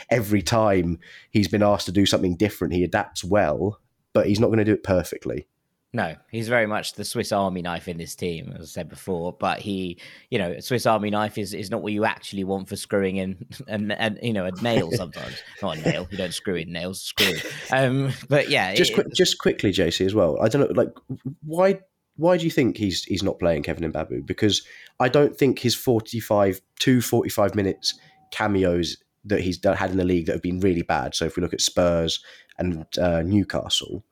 every time he's been asked to do something different, he adapts well, but he's not going to do it perfectly. No, he's very much the Swiss Army knife in this team, as I said before. But he, you know, Swiss Army knife is not what you actually want for screwing in and you know, a nail sometimes. Not a nail. You don't screw in nails. Screw. But yeah, just quickly, JC, as well. I don't know, like, why do you think he's not playing Kevin Mbabu? Because I don't think his 45 minutes cameos that he's had in the league that have been really bad. So if we look at Spurs and Newcastle,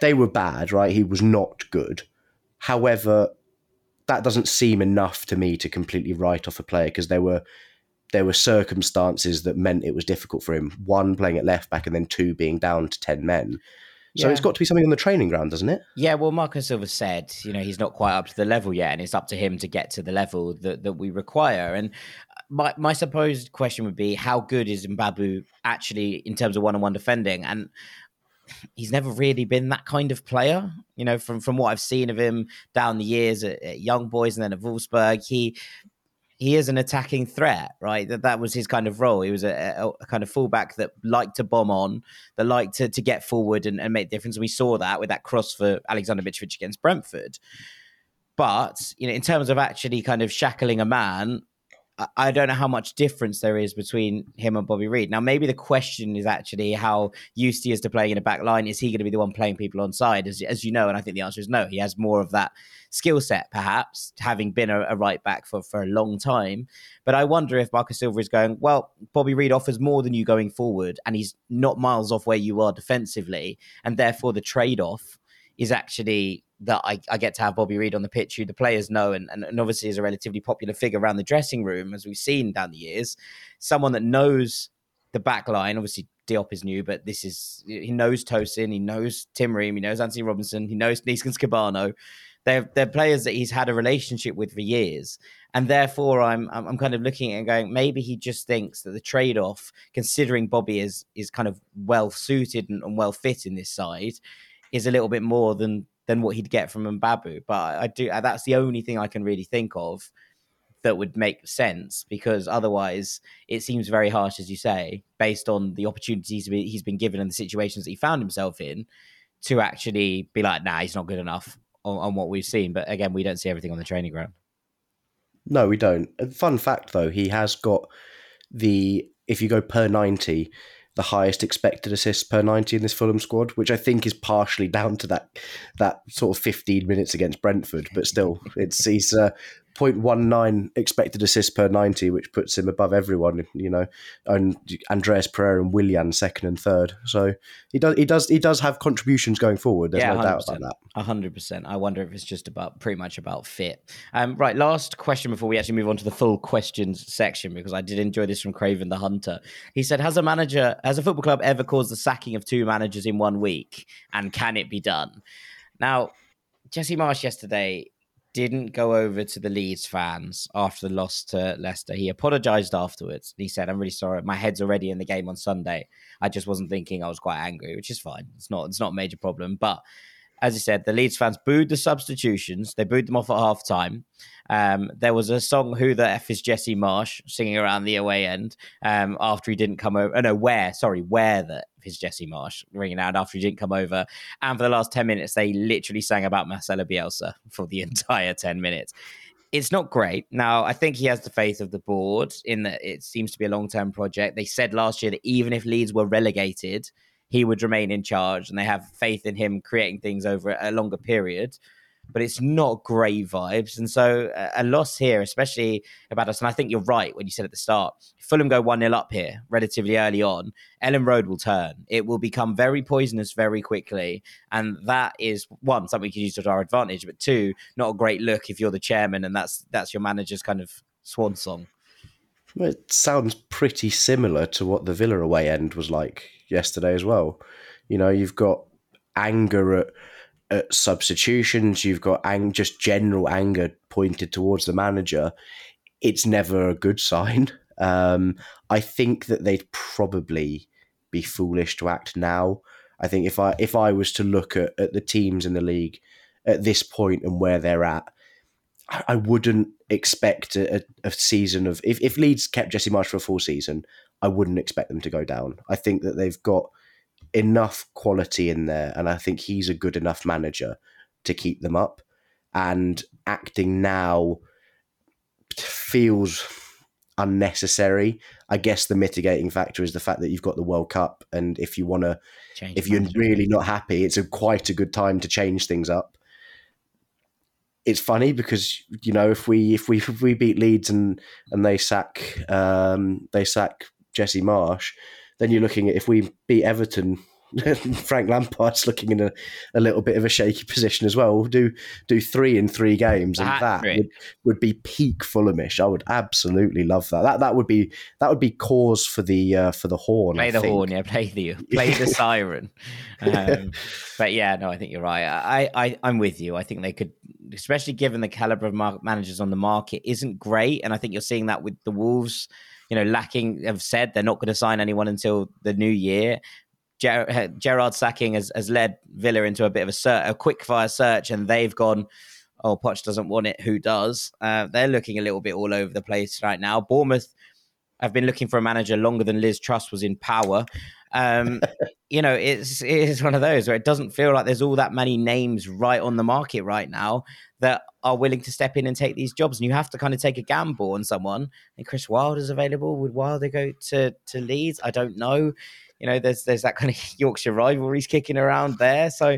they were bad, right? He was not good. However, that doesn't seem enough to me to completely write off a player, because there were circumstances that meant it was difficult for him. One, playing at left back, and then two, being down to 10 men. So it's got to be something on the training ground, doesn't it? Yeah, well, Marco Silva said, you know, he's not quite up to the level yet, and it's up to him to get to the level that we require. And my supposed question would be, how good is Mbabu actually in terms of one-on-one defending? And he's never really been that kind of player, you know, from what I've seen of him down the years at Young Boys and then at Wolfsburg. He is an attacking threat, right? That was his kind of role. He was a kind of fullback that liked to bomb on, that liked to get forward and make a difference. We saw that with that cross for Alexander Mitrovic against Brentford. But, you know, in terms of actually kind of shackling a man, I don't know how much difference there is between him and Bobby Reed. Now, maybe the question is actually how used he is to playing in a back line. Is he going to be the one playing people on side? As you know, and I think the answer is no. He has more of that skill set, perhaps, having been a right back for a long time. But I wonder if Marco Silva is going, well, Bobby Reed offers more than you going forward, and he's not miles off where you are defensively, and therefore the trade-off is actually that I get to have Bobby Reed on the pitch, who the players know and obviously is a relatively popular figure around the dressing room, as we've seen down the years. Someone that knows the back line, obviously Diop is new, but this is, he knows Tosin, he knows Tim Ream, he knows Antonee Robinson, he knows Nieskels Kebano. They're players that he's had a relationship with for years. And therefore, I'm kind of looking at it and going, maybe he just thinks that the trade-off, considering Bobby is kind of well-suited and well-fit in this side, is a little bit more than what he'd get from Mbabu. But that's the only thing I can really think of that would make sense, because otherwise it seems very harsh, as you say, based on the opportunities he's been given and the situations that he found himself in, to actually be like, nah, he's not good enough on what we've seen. But again, we don't see everything on the training ground. No, we don't. Fun fact, though, he has got if you go per 90, the highest expected assists per 90 in this Fulham squad, which I think is partially down to that sort of 15 minutes against Brentford. But still, he's 0.19 expected assists per 90, which puts him above everyone, you know, and Andreas Pereira and Willian second and third. So he does have contributions going forward. There's no doubt about that. 100%. I wonder if it's just pretty much about fit. Right. Last question before we actually move on to the full questions section, because I did enjoy this from Craven the Hunter. He said, has a football club ever caused the sacking of two managers in 1 week, and can it be done? Now, Jesse Marsch yesterday didn't go over to the Leeds fans after the loss to Leicester. He apologised afterwards. He said, I'm really sorry. My head's already in the game on Sunday. I just wasn't thinking. I was quite angry, which is fine. It's not a major problem. But as I said, the Leeds fans booed the substitutions. They booed them off at halftime. There was a song, Who the F is Jesse Marsch, singing around the away end after he didn't come over. Oh, no, Where the F is Jesse Marsch, ringing out after he didn't come over. And for the last 10 minutes, they literally sang about Marcelo Bielsa for the entire 10 minutes. It's not great. Now, I think he has the faith of the board in that it seems to be a long-term project. They said last year that even if Leeds were relegated, he would remain in charge, and they have faith in him creating things over a longer period. But it's not great vibes. And so a loss here, especially about us, and I think you're right when you said at the start, Fulham go 1-0 up here relatively early on, Elland Road will turn. It will become very poisonous very quickly. And that is, one, something we can use to our advantage, but two, not a great look if you're the chairman and that's your manager's kind of swan song. It sounds pretty similar to what the Villa away end was like yesterday as well. You know, you've got anger at substitutions, you've got just general anger pointed towards the manager. It's never a good sign. I think that they'd probably be foolish to act now. I think if I was to look at the teams in the league at this point and where they're at, I wouldn't expect a season of... If Leeds kept Jesse Marsch for a full season, I wouldn't expect them to go down. I think that they've got enough quality in there, and I think he's a good enough manager to keep them up. And acting now feels unnecessary. I guess the mitigating factor is the fact that you've got the World Cup, and if you're really not happy, it's quite a good time to change things up. It's funny because, you know, if we beat Leeds and they sack Jesse Marsch, then you're looking at, if we beat Everton, Frank Lampard's looking in a little bit of a shaky position as well. We'll do 3 in 3 games, and that would be peak Fulhamish. I would absolutely love that. That would be cause for the horn. Play the horn, yeah. Play the siren. But yeah, no, I think you're right. I'm with you. I think they could, especially given the caliber of managers on the market, isn't great, and I think you're seeing that with the Wolves. You know, lacking, have said they're not going to sign anyone until the new year. Gerrard sacking has led Villa into a bit of a quick-fire search, and they've gone, oh, Poch doesn't want it, who does? They're looking a little bit all over the place right now. Bournemouth have been looking for a manager longer than Liz Truss was in power. You know, it is one of those where it doesn't feel like there's all that many names right on the market right now that are willing to step in and take these jobs. And you have to kind of take a gamble on someone. And Chris Wilder's available. Would Wilder go to Leeds? I don't know. You know, there's that kind of Yorkshire rivalries kicking around there. So,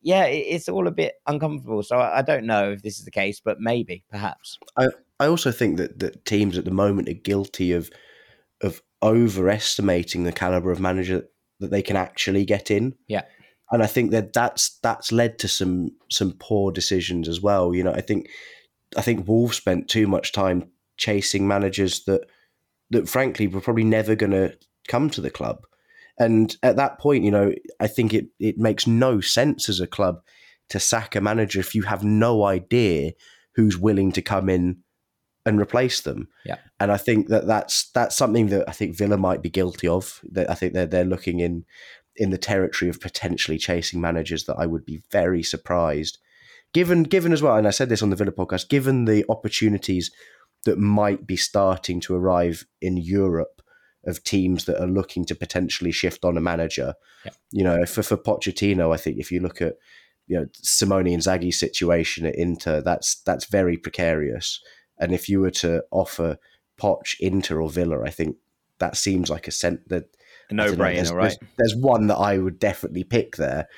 yeah, it's all a bit uncomfortable. So I don't know if this is the case, but maybe, perhaps. I also think that teams at the moment are guilty of overestimating the caliber of manager that they can actually get in. Yeah. And I think that that's led to some poor decisions as well. You know, I think Wolves spent too much time chasing managers that frankly were probably never going to come to the club. And at that point, you know, I think it makes no sense as a club to sack a manager if you have no idea who's willing to come in and replace them. Yeah. And I think that's something that I think Villa might be guilty of. I think they're looking in the territory of potentially chasing managers that I would be very surprised, given as well, and I said this on the Villa podcast, given the opportunities that might be starting to arrive in Europe of teams that are looking to potentially shift on a manager. Yeah. You know, for Pochettino, I think if you look at, you know, Simone Inzaghi's situation at Inter, that's very precarious. And if you were to offer Poch, Inter or Villa, I think that seems like a no-brainer, right? There's one that I would definitely pick there.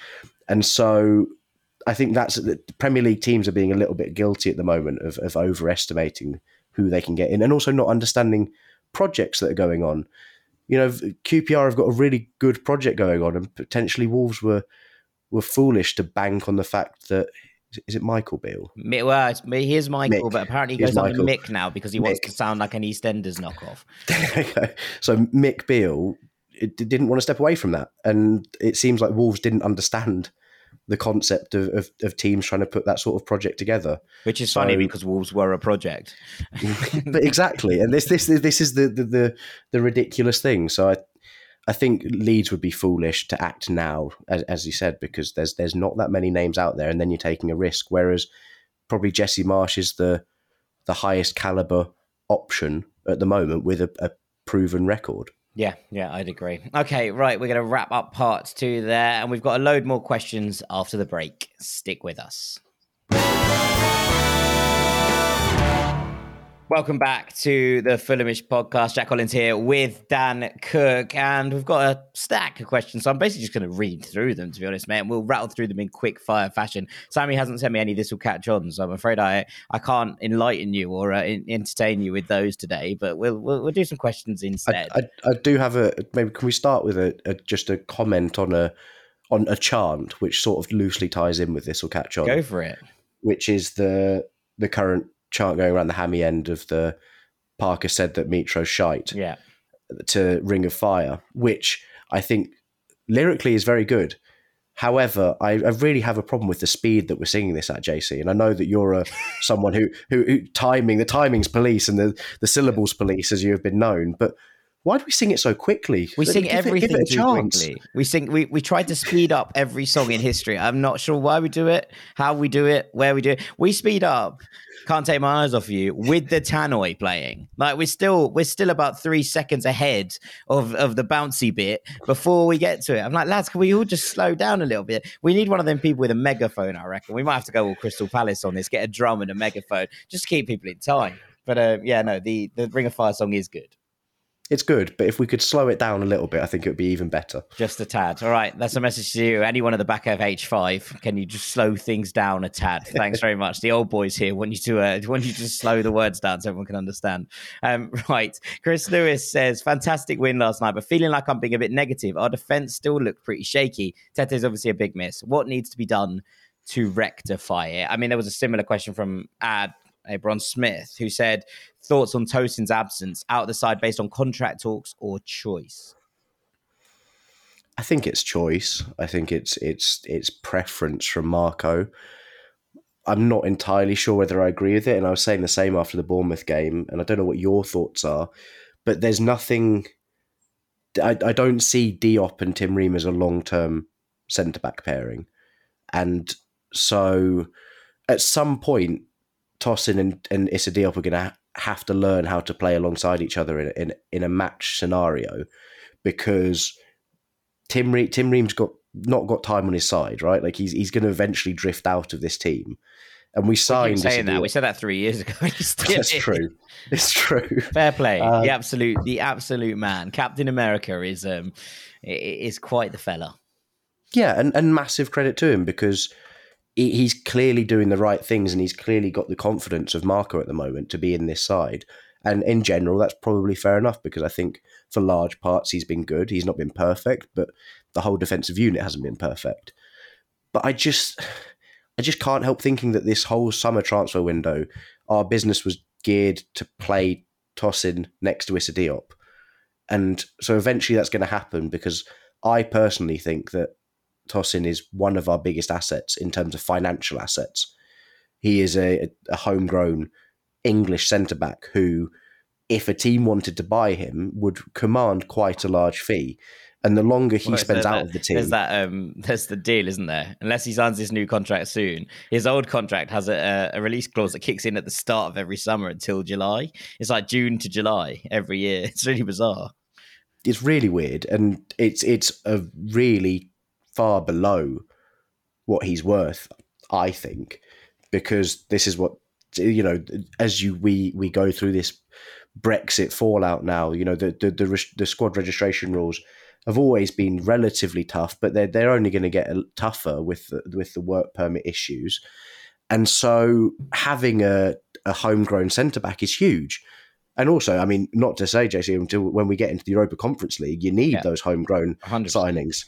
And so I think that's the Premier League teams are being a little bit guilty at the moment of overestimating who they can get in and also not understanding projects that are going on. You know, QPR have got a really good project going on, and potentially Wolves were foolish to bank on the fact that, is it Michael Beale? Well, here's Michael, Mick. But apparently he goes under Mick now because he wants to sound like an EastEnders knockoff. So Mick Beale didn't want to step away from that. And it seems like Wolves didn't understand the concept of teams trying to put that sort of project together. Which is funny because Wolves were a project. But exactly. And this is the ridiculous thing. So I think Leeds would be foolish to act now, as you said, because there's not that many names out there, and then you're taking a risk. Whereas probably Jesse Marsch is the highest caliber option at the moment with a proven record. Yeah, I'd agree. Okay, right, we're going to wrap up part two there, and we've got a load more questions after the break. Stick with us. Welcome back to the Fulhamish Podcast. Jack Collins here with Dan Cook, and we've got a stack of questions, so I'm basically just going to read through them, to be honest, mate, and we'll rattle through them in quick fire fashion. Sammy hasn't sent me any, this will catch on, so I'm afraid I can't enlighten you or entertain you with those today, but we'll do some questions instead. I do have maybe can we start with just a comment on a chant, which sort of loosely ties in with this will catch on. Go for it. Which is the current chant going around the hammy end of the Parker said that Mitro shite to Ring of Fire, which I think lyrically is very good. However, I really have a problem with the speed that we're singing this at, JC. And I know that you're someone who timing's police and the syllables police, as you have been known, but why do we sing it so quickly? We sing everything too quickly. We tried to speed up every song in history. I'm not sure why we do it, how we do it, where we do it. We speed up Can't Take My Eyes Off You with the tannoy playing. Like we're still about 3 seconds ahead of the bouncy bit before we get to it. I'm like, lads, can we all just slow down a little bit? We need one of them people with a megaphone, I reckon. We might have to go all Crystal Palace on this, get a drum and a megaphone, just to keep people in time. But the Ring of Fire song is good. It's good, but if we could slow it down a little bit, I think it would be even better. Just a tad. All right, that's a message to you. Anyone at the back of H5, can you just slow things down a tad? Thanks very much. The old boys here want you to slow the words down so everyone can understand. Right, Chris Lewis says, fantastic win last night, but feeling like I'm being a bit negative. Our defence still looked pretty shaky. Tete's obviously a big miss. What needs to be done to rectify it? I mean, there was a similar question from Abron Smith, who said, thoughts on Tosin's absence out of the side based on contract talks or choice? I think it's choice. I think it's preference from Marco. I'm not entirely sure whether I agree with it, and I was saying the same after the Bournemouth game, and I don't know what your thoughts are, but there's nothing. I don't see Diop and Tim Ream as a long-term centre-back pairing. And so at some point, Tosin and Issa Diop are going to have to learn how to play alongside each other in a match scenario, because Tim Ream's not got time on his side, right? Like he's going to eventually drift out of this team. And we said that 3 years ago. That's true. It's true. Fair play. The absolute man. Captain America is quite the fella. Yeah, and massive credit to him, because he's clearly doing the right things, and he's clearly got the confidence of Marco at the moment to be in this side. And in general, that's probably fair enough, because I think for large parts he's been good. He's not been perfect, but the whole defensive unit hasn't been perfect. But I just can't help thinking that this whole summer transfer window, our business was geared to play Tosin next to Issa Diop. And so eventually that's going to happen, because I personally think that Tosin is one of our biggest assets in terms of financial assets. He is a homegrown English centre-back who, if a team wanted to buy him, would command quite a large fee. And the longer he spends out of the team... There's the deal, isn't there? Unless he signs his new contract soon. His old contract has a release clause that kicks in at the start of every summer until July. It's like June to July every year. It's really bizarre. It's really weird. And it's a really far below what he's worth, I think, because this is what, you know, as we go through this Brexit fallout now, you know, the squad registration rules have always been relatively tough, but they're only going to get tougher with the work permit issues. And so having a homegrown centre-back is huge. And also, I mean, not to say, JC, until when we get into the Europa Conference League, you need those homegrown 100%.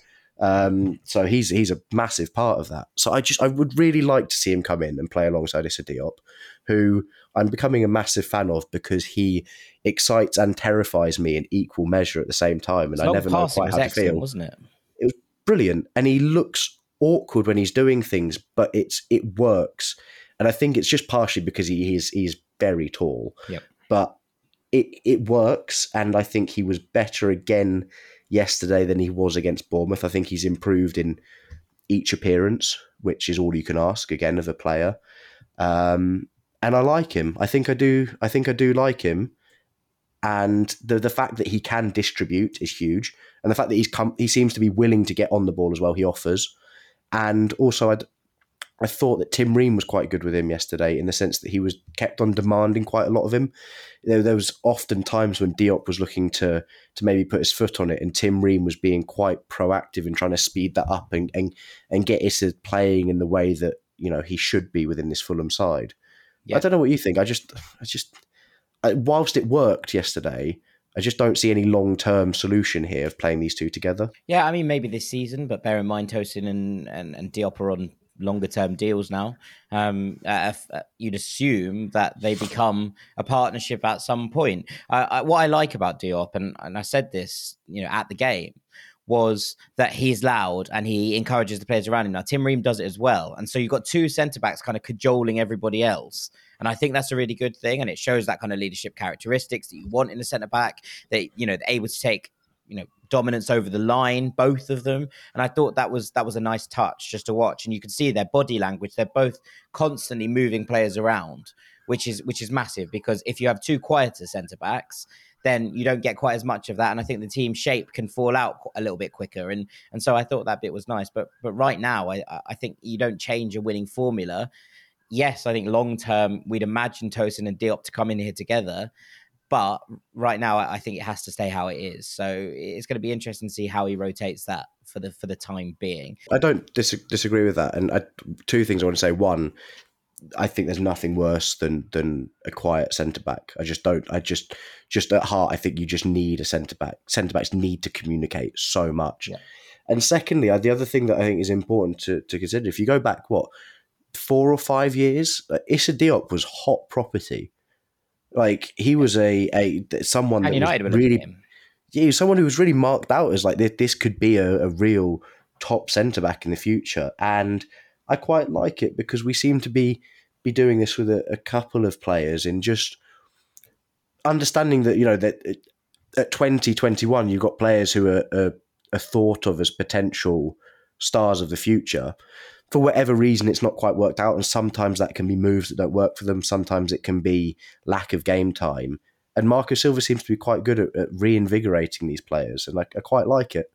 Signings. So he's a massive part of that. So I would really like to see him come in and play alongside Issa Diop, who I'm becoming a massive fan of because he excites and terrifies me in equal measure at the same time. And I never know quite how to feel. Wasn't it? It was brilliant. And he looks awkward when he's doing things, but it works. And I think it's just partially because he's very tall, but it works. And I think he was better again yesterday than he was against Bournemouth. I think he's improved in each appearance, which is all you can ask again of a player. And I like him. I think I do like him. And the fact that he can distribute is huge. And the fact that he seems to be willing to get on the ball as well. He offers. And also I thought that Tim Ream was quite good with him yesterday, in the sense that he was kept on demanding quite a lot of him. There was often times when Diop was looking to maybe put his foot on it, and Tim Ream was being quite proactive in trying to speed that up and get Issa playing in the way that, you know, he should be within this Fulham side. Yeah. I don't know what you think. I just whilst it worked yesterday, I just don't see any long-term solution here of playing these two together. Yeah, I mean, maybe this season, but bear in mind Tosin and Diop are on longer term deals now. You'd assume that they become a partnership at some point. What I like about Diop, and I said this, you know, at the game, was that he's loud and he encourages the players around him. Now, Tim Ream does it as well. And so you've got two centre-backs kind of cajoling everybody else. And I think that's a really good thing. And it shows that kind of leadership characteristics that you want in a centre-back, that, you know, they're able to take, you know, dominance over the line, both of them. And I thought that was a nice touch just to watch. And you can see their body language. They're both constantly moving players around, which is massive, because if you have two quieter centre-backs, then you don't get quite as much of that. And I think the team shape can fall out a little bit quicker. And so I thought that bit was nice. But right now, I think you don't change a winning formula. Yes, I think long-term, we'd imagine Tosin and Diop to come in here together. But right now, I think it has to stay how it is. So it's going to be interesting to see how he rotates that for the time being. I don't disagree with that. And two things I want to say. One, I think there's nothing worse than a quiet centre-back. I just don't. I just at heart, I think you just need a centre-back. Centre-backs need to communicate so much. Yeah. And secondly, the other thing that I think is important to consider, if you go back, 4 or 5 years, Issa Diop was hot property. Like, he was a someone that was really, someone who was really marked out as like, this could be a real top centre back in the future. And I quite like it, because we seem to be doing this with a couple of players, in just understanding that, you know, that at 2021 you've got players who are thought of as potential stars of the future. For whatever reason, it's not quite worked out. And sometimes that can be moves that don't work for them. Sometimes it can be lack of game time. And Marco Silva seems to be quite good at reinvigorating these players. And I quite like it.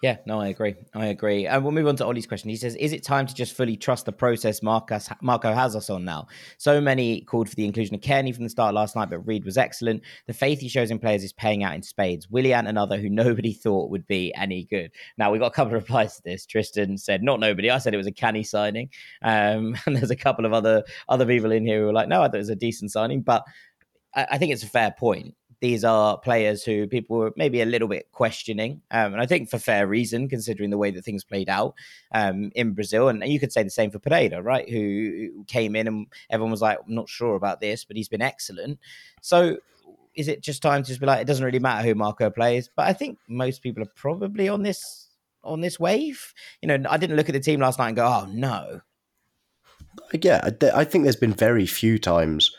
Yeah, no, I agree. And we'll move on to Ollie's question. He says, is it time to just fully trust the process Marco has us on now? So many called for the inclusion of Kearney from the start last night, but Reed was excellent. The faith he shows in players is paying out in spades. Willian, another who nobody thought would be any good. Now, we got a couple of replies to this. Tristan said, not nobody. I said it was a canny signing. And there's a couple of other people in here who were like, no, I thought it was a decent signing. But I think it's a fair point. these are players who people were maybe a little bit questioning. And I think for fair reason, considering the way that things played out in Brazil. And you could say the same for Pereira, right? Who came in and everyone was like, I'm not sure about this, but he's been excellent. So is it just time to just be like, it doesn't really matter who Marco plays? But I think most people are probably on this wave. You know, I didn't look at the team last night and go, oh, no. Yeah, I think there's been very few times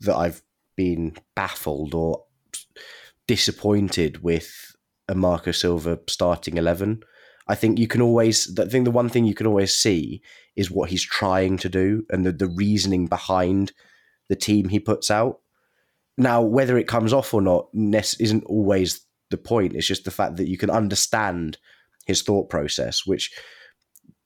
that I've been baffled or disappointed with a Marco Silva starting 11. I think you can always, I think the one thing you can always see is what he's trying to do and the reasoning behind the team he puts out. Now, whether it comes off or not isn't always the point. It's just the fact that you can understand his thought process, which,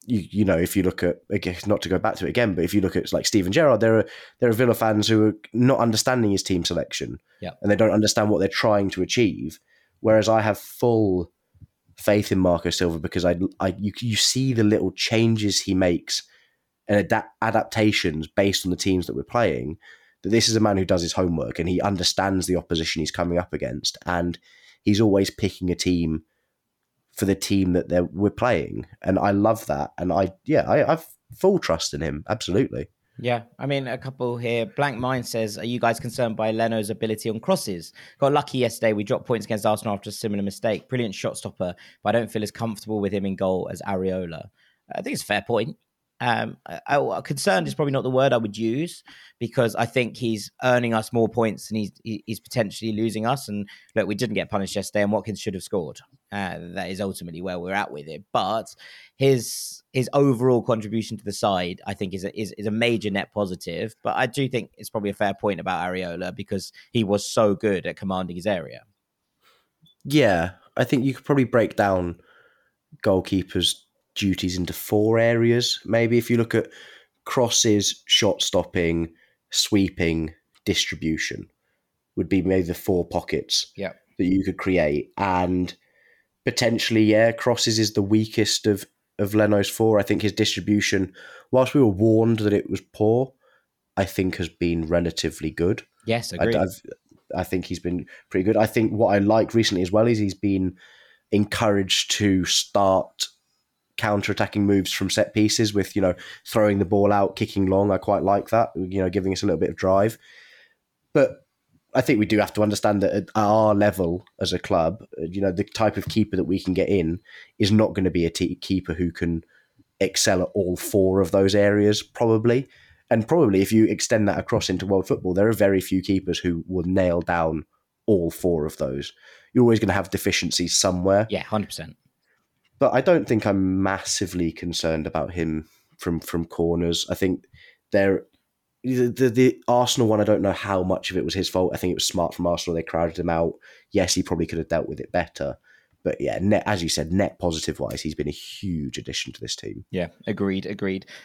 you know, if you look at, again, not to go back to it again, but if you look at like Steven Gerrard, there are Villa fans who are not understanding his team selection, and they don't understand what they're trying to achieve. Whereas I have full faith in Marco Silva because you see the little changes he makes and adaptations based on the teams that we're playing. That this is a man who does his homework and he understands the opposition he's coming up against, and he's always picking a team for the team that we're playing. And I love that. And I've full trust in him. Absolutely. Yeah. I mean, a couple here. Blank Mind says, are you guys concerned by Leno's ability on crosses? Got lucky yesterday. We dropped points against Arsenal after a similar mistake. Brilliant shot stopper, but I don't feel as comfortable with him in goal as Areola. I think it's a fair point. Concerned is probably not the word I would use, because I think he's earning us more points and he's potentially losing us. And look, we didn't get punished yesterday, and Watkins should have scored. That is ultimately where we're at with it. But his overall contribution to the side, I think, is a major net positive. But I do think it's probably a fair point about Areola because he was so good at commanding his area. Yeah, I think you could probably break down goalkeepers' duties into four areas, maybe, if you look at crosses, shot stopping, sweeping, distribution would be maybe the four pockets that you could create. And potentially, crosses is the weakest of Leno's four. I think his distribution, whilst we were warned that it was poor, I think has been relatively good. Yes, agreed. I think he's been pretty good. I think what I like recently as well is he's been encouraged to start counter-attacking moves from set pieces with, you know, throwing the ball out, kicking long. I quite like that, you know, giving us a little bit of drive. But I think we do have to understand that at our level as a club, you know, the type of keeper that we can get in is not going to be a keeper who can excel at all four of those areas, probably. And probably if you extend that across into world football, there are very few keepers who will nail down all four of those. You're always going to have deficiencies somewhere. Yeah, 100%. But I don't think I'm massively concerned about him from corners. I think the Arsenal one, I don't know how much of it was his fault. I think it was smart from Arsenal. They crowded him out. Yes, he probably could have dealt with it better. But yeah, as you said, net positive-wise, he's been a huge addition to this team. Yeah, agreed.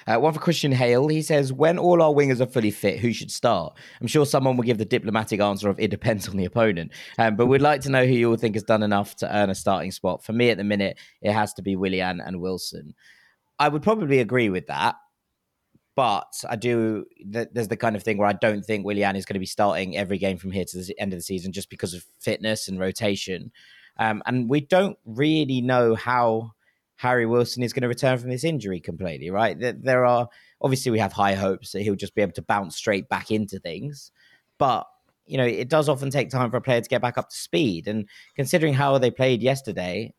One for Christian Hale. He says, when all our wingers are fully fit, who should start? I'm sure someone will give the diplomatic answer of it depends on the opponent. But we'd like to know who you all think has done enough to earn a starting spot. For me at the minute, it has to be Willian and Wilson. I would probably agree with that. But there's the kind of thing where I don't think Willian is going to be starting every game from here to the end of the season just because of fitness and rotation. And we don't really know how Harry Wilson is going to return from this injury completely, right? There are, obviously we have high hopes that he'll just be able to bounce straight back into things. But, you know, it does often take time for a player to get back up to speed. And considering how they played yesterday,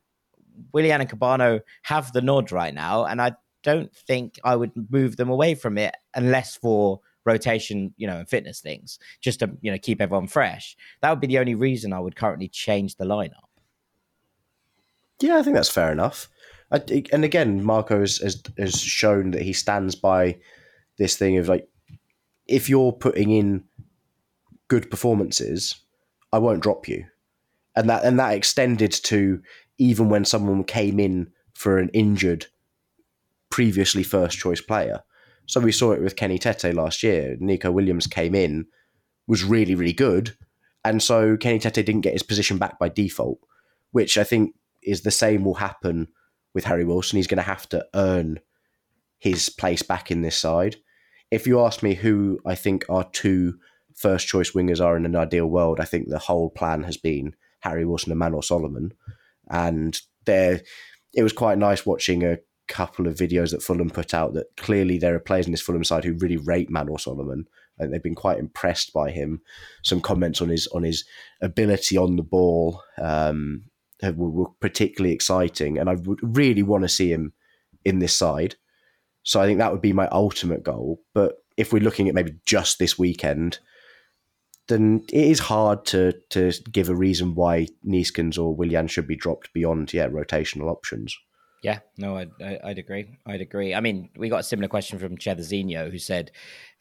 Willian and Kebano have the nod right now. And I don't think I would move them away from it unless for rotation, you know, and fitness things, just to, you know, keep everyone fresh. That would be the only reason I would currently change the lineup. Yeah, I think that's fair enough. And again, Marco has shown that he stands by this thing of, like, if you're putting in good performances, I won't drop you. And that extended to even when someone came in for an injured, previously first-choice player. So we saw it with Kenny Tete last year. Nico Williams came in, was really, really good. And so Kenny Tete didn't get his position back by default, which I think is the same will happen with Harry Wilson. He's going to have to earn his place back in this side. If you ask me who I think are two first choice wingers are in an ideal world, I think the whole plan has been Harry Wilson and Manor Solomon. And there, it was quite nice watching a couple of videos that Fulham put out that clearly there are players in this Fulham side who really rate Manor Solomon, and they've been quite impressed by him. Some comments on his ability on the ball were particularly exciting, and I would really want to see him in this side. So I think that would be my ultimate goal. But if we're looking at maybe just this weekend, then it is hard to give a reason why Nieskens or Willian should be dropped beyond rotational options. Yeah, no, I'd agree. I mean, we got a similar question from Chedazinho, who said,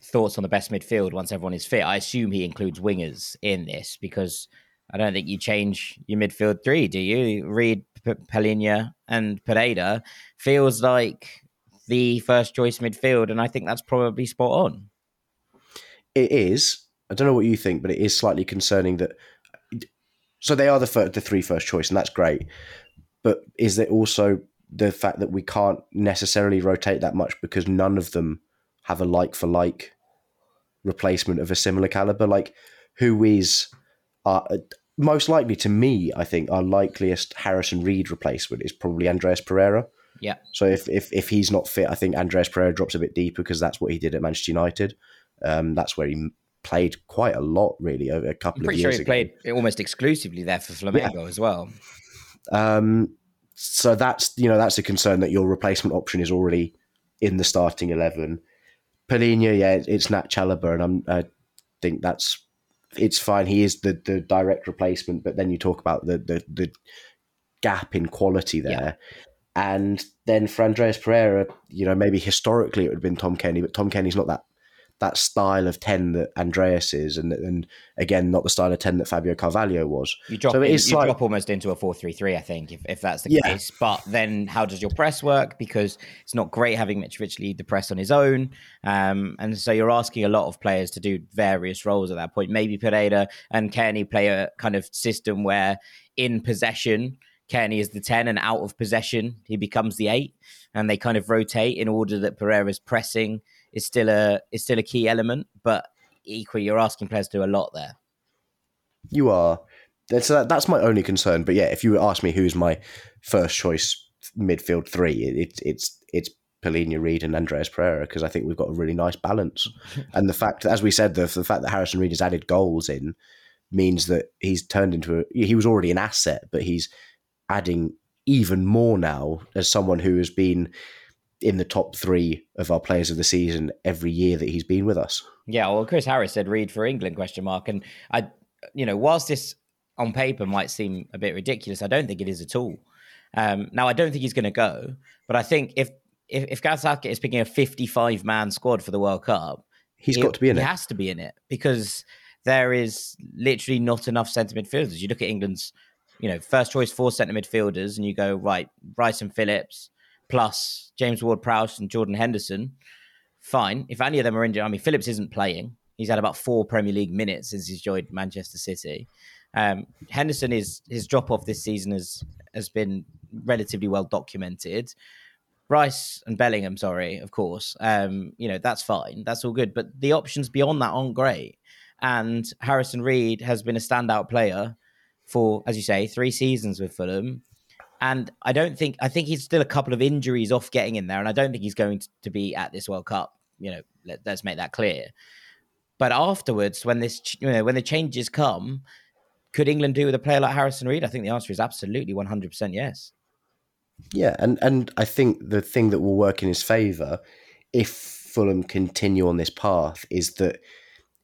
thoughts on the best midfield once everyone is fit. I assume he includes wingers in this, because I don't think you change your midfield three, do you? Reed, Palhinha and Pereira feels like the first choice midfield, and I think that's probably spot on. It is. I don't know what you think, but it is slightly concerning that... So they are the three first choice, and that's great. But is there also the fact that we can't necessarily rotate that much because none of them have a like-for-like replacement of a similar caliber? Like, who is... most likely, to me, I think, our likeliest Harrison Reed replacement is probably Andreas Pereira. Yeah. So if he's not fit, I think Andreas Pereira drops a bit deeper, because that's what he did at Manchester United. That's where he played quite a lot, really, over a couple of years ago. I'm pretty sure he played almost exclusively there for Flamengo as well. So that's a concern, that your replacement option is already in the starting 11. Palhinha, it's Nat Chalobah, and I think that's... It's fine. He is the direct replacement, but then you talk about the gap in quality there. Yeah. And then for Andreas Pereira, maybe historically it would have been Tom Kenny, but Tom Kenny's not that style of 10 that Andreas is, and again, not the style of 10 that Fabio Carvalho was. You drop almost into a 4-3-3, I think, if that's the case. But then how does your press work? Because it's not great having Mitrovic lead the press on his own. And so you're asking a lot of players to do various roles at that point. Maybe Pereira and Kearney play a kind of system where in possession, Kearney is the 10, and out of possession, he becomes the 8. And they kind of rotate in order that Pereira's pressing is still a key element, but equally you're asking players to do a lot there. You are. So that's my only concern. But if you ask me who's my first choice midfield three, it's Palhinha, Reed and Andreas Pereira, because I think we've got a really nice balance. And the fact, as we said, the fact that Harrison Reed has added goals in means that he's turned into he was already an asset, but he's adding even more now as someone who has been in the top three of our players of the season every year that he's been with us. Yeah, well, Chris Harris said Reed for England, ? And I, whilst this on paper might seem a bit ridiculous, I don't think it is at all. Now, I don't think he's going to go, but I think if Galatasaray is picking a 55-man squad for the World Cup, he has to be in it, because there is literally not enough centre midfielders. You look at England's, first choice 4 centre midfielders, and you go, right, Bryson Phillips, plus James Ward-Prowse and Jordan Henderson, fine. If any of them are injured, Phillips isn't playing. He's had about 4 Premier League minutes since he's joined Manchester City. Henderson, his drop-off this season has been relatively well documented. Rice and Bellingham, of course. That's fine. That's all good. But the options beyond that aren't great. And Harrison Reed has been a standout player for, as you say, 3 seasons with Fulham. And I think he's still a couple of injuries off getting in there. And I don't think he's going to be at this World Cup. Let's make that clear. But afterwards, when this, when the changes come, could England do with a player like Harrison Reed? I think the answer is absolutely 100% yes. Yeah. And I think the thing that will work in his favour, if Fulham continue on this path, is that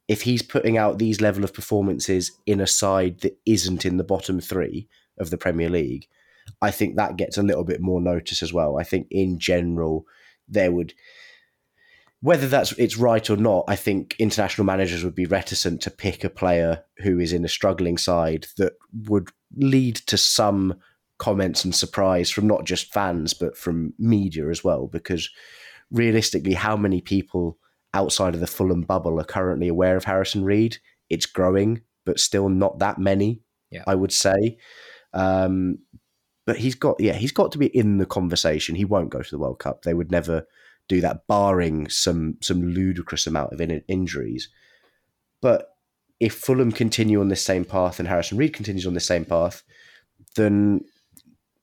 if he's putting out these level of performances in a side that isn't in the bottom 3 of the Premier League, I think that gets a little bit more notice as well. I think in general, whether it's right or not, I think international managers would be reticent to pick a player who is in a struggling side that would lead to some comments and surprise from not just fans, but from media as well. Because realistically, how many people outside of the Fulham bubble are currently aware of Harrison Reed? It's growing, but still not that many, I would say. But he's got to be in the conversation. He won't go to the World Cup. They would never do that, barring some ludicrous amount of injuries. But if Fulham continue on this same path and Harrison Reed continues on this same path, then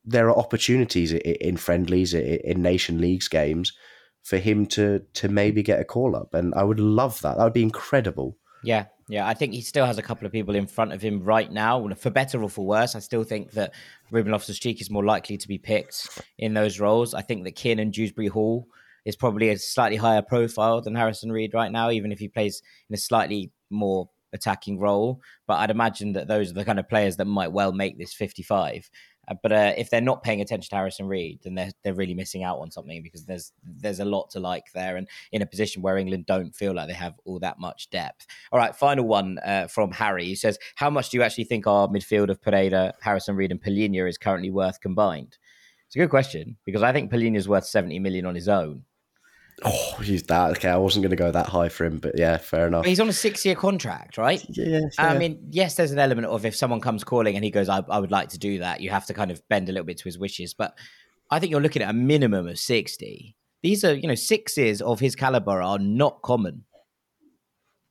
there are opportunities in friendlies, in Nation Leagues games, for him to maybe get a call-up. And I would love that. That would be incredible. Yeah. Yeah, I think he still has a couple of people in front of him right now. For better or for worse, I still think that Ruben Loftus-Cheek is more likely to be picked in those roles. I think that Keane and Dewsbury Hall is probably a slightly higher profile than Harrison Reed right now, even if he plays in a slightly more attacking role. But I'd imagine that those are the kind of players that might well make this 55. But if they're not paying attention to Harrison Reed, then they're really missing out on something, because there's a lot to like there, and in a position where England don't feel like they have all that much depth. All right, final one from Harry. He says, how much do you actually think our midfield of Pereira, Harrison Reed and Palhinha is currently worth combined? It's a good question, because I think Palhinha is worth 70 million on his own. Oh, he's that. Okay, I wasn't going to go that high for him, but yeah, fair enough. But he's on a 6-year contract, right? Yeah. I mean, yes, there's an element of if someone comes calling and he goes, I would like to do that, you have to kind of bend a little bit to his wishes. But I think you're looking at a minimum of 60. These are, sixes of his caliber are not common.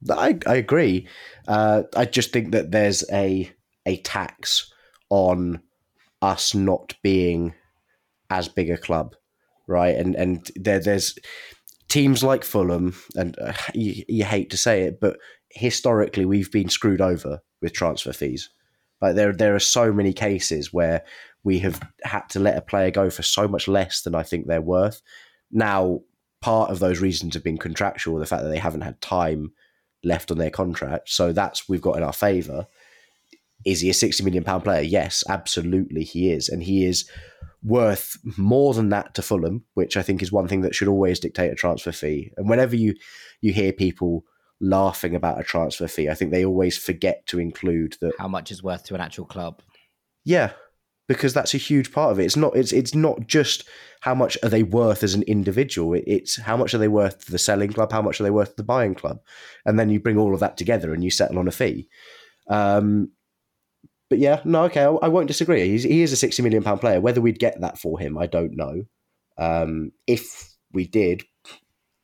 I agree. I just think that there's a tax on us not being as big a club, right? And there's teams like Fulham, and you hate to say it, but historically we've been screwed over with transfer fees. Like there are so many cases where we have had to let a player go for so much less than I think they're worth. Now, part of those reasons have been contractual, the fact that they haven't had time left on their contract. So that's we've got in our favour. Is he a £60 million player? Yes, absolutely he is. And he is worth more than that to Fulham, which I think is one thing that should always dictate a transfer fee. And whenever you hear people laughing about a transfer fee, I think they always forget to include that how much is worth to an actual club. Yeah, because that's a huge part of it. It's not just how much are they worth as an individual. It's how much are they worth to the selling club, how much are they worth to the buying club, and then you bring all of that together and you settle on a fee. But yeah, no, okay, I won't disagree. He is a £60 million player. Whether we'd get that for him, I don't know. If we did,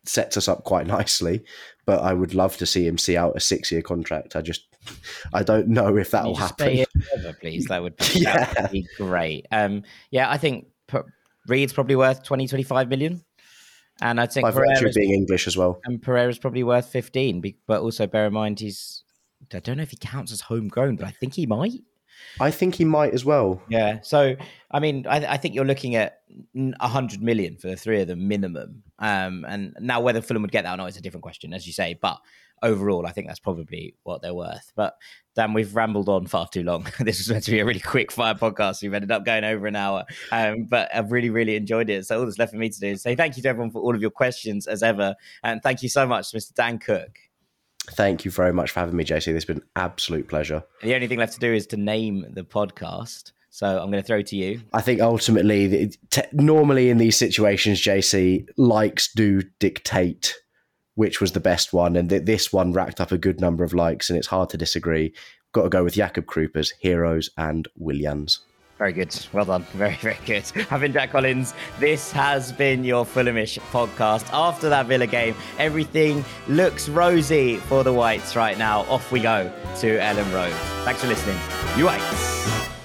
sets us up quite nicely. But I would love to see him see out a 6-year contract. I don't know if that will happen. Stay here forever, please. That would be great. I think Reed's probably worth 20, 25 million. And I think by virtue of being English as well. And Pereira's probably worth 15. But also bear in mind, I don't know if he counts as homegrown, but I think he might. I think he might as well. Yeah. So, I mean, I think you're looking at 100 million for the three of them minimum. And now whether Fulham would get that or not is a different question, as you say. But overall, I think that's probably what they're worth. But Dan, we've rambled on far too long. This was meant to be a really quick fire podcast. We've ended up going over an hour. But I've really, really enjoyed it. So all that's left for me to do is say thank you to everyone for all of your questions as ever. And thank you so much to Mr. Dan Cook. Thank you very much for having me, JC. It's been an absolute pleasure. The only thing left to do is to name the podcast. So I'm going to throw to you. I think ultimately, normally in these situations, JC, likes do dictate which was the best one. And this one racked up a good number of likes, and it's hard to disagree. Got to go with Jakob Krupa's Heroes and Willians. Very good. Well done. Very, very good. I've been Jack Collins. This has been your Fulhamish podcast. After that Villa game, everything looks rosy for the Whites right now. Off we go to Elland Road. Thanks for listening. You Whites.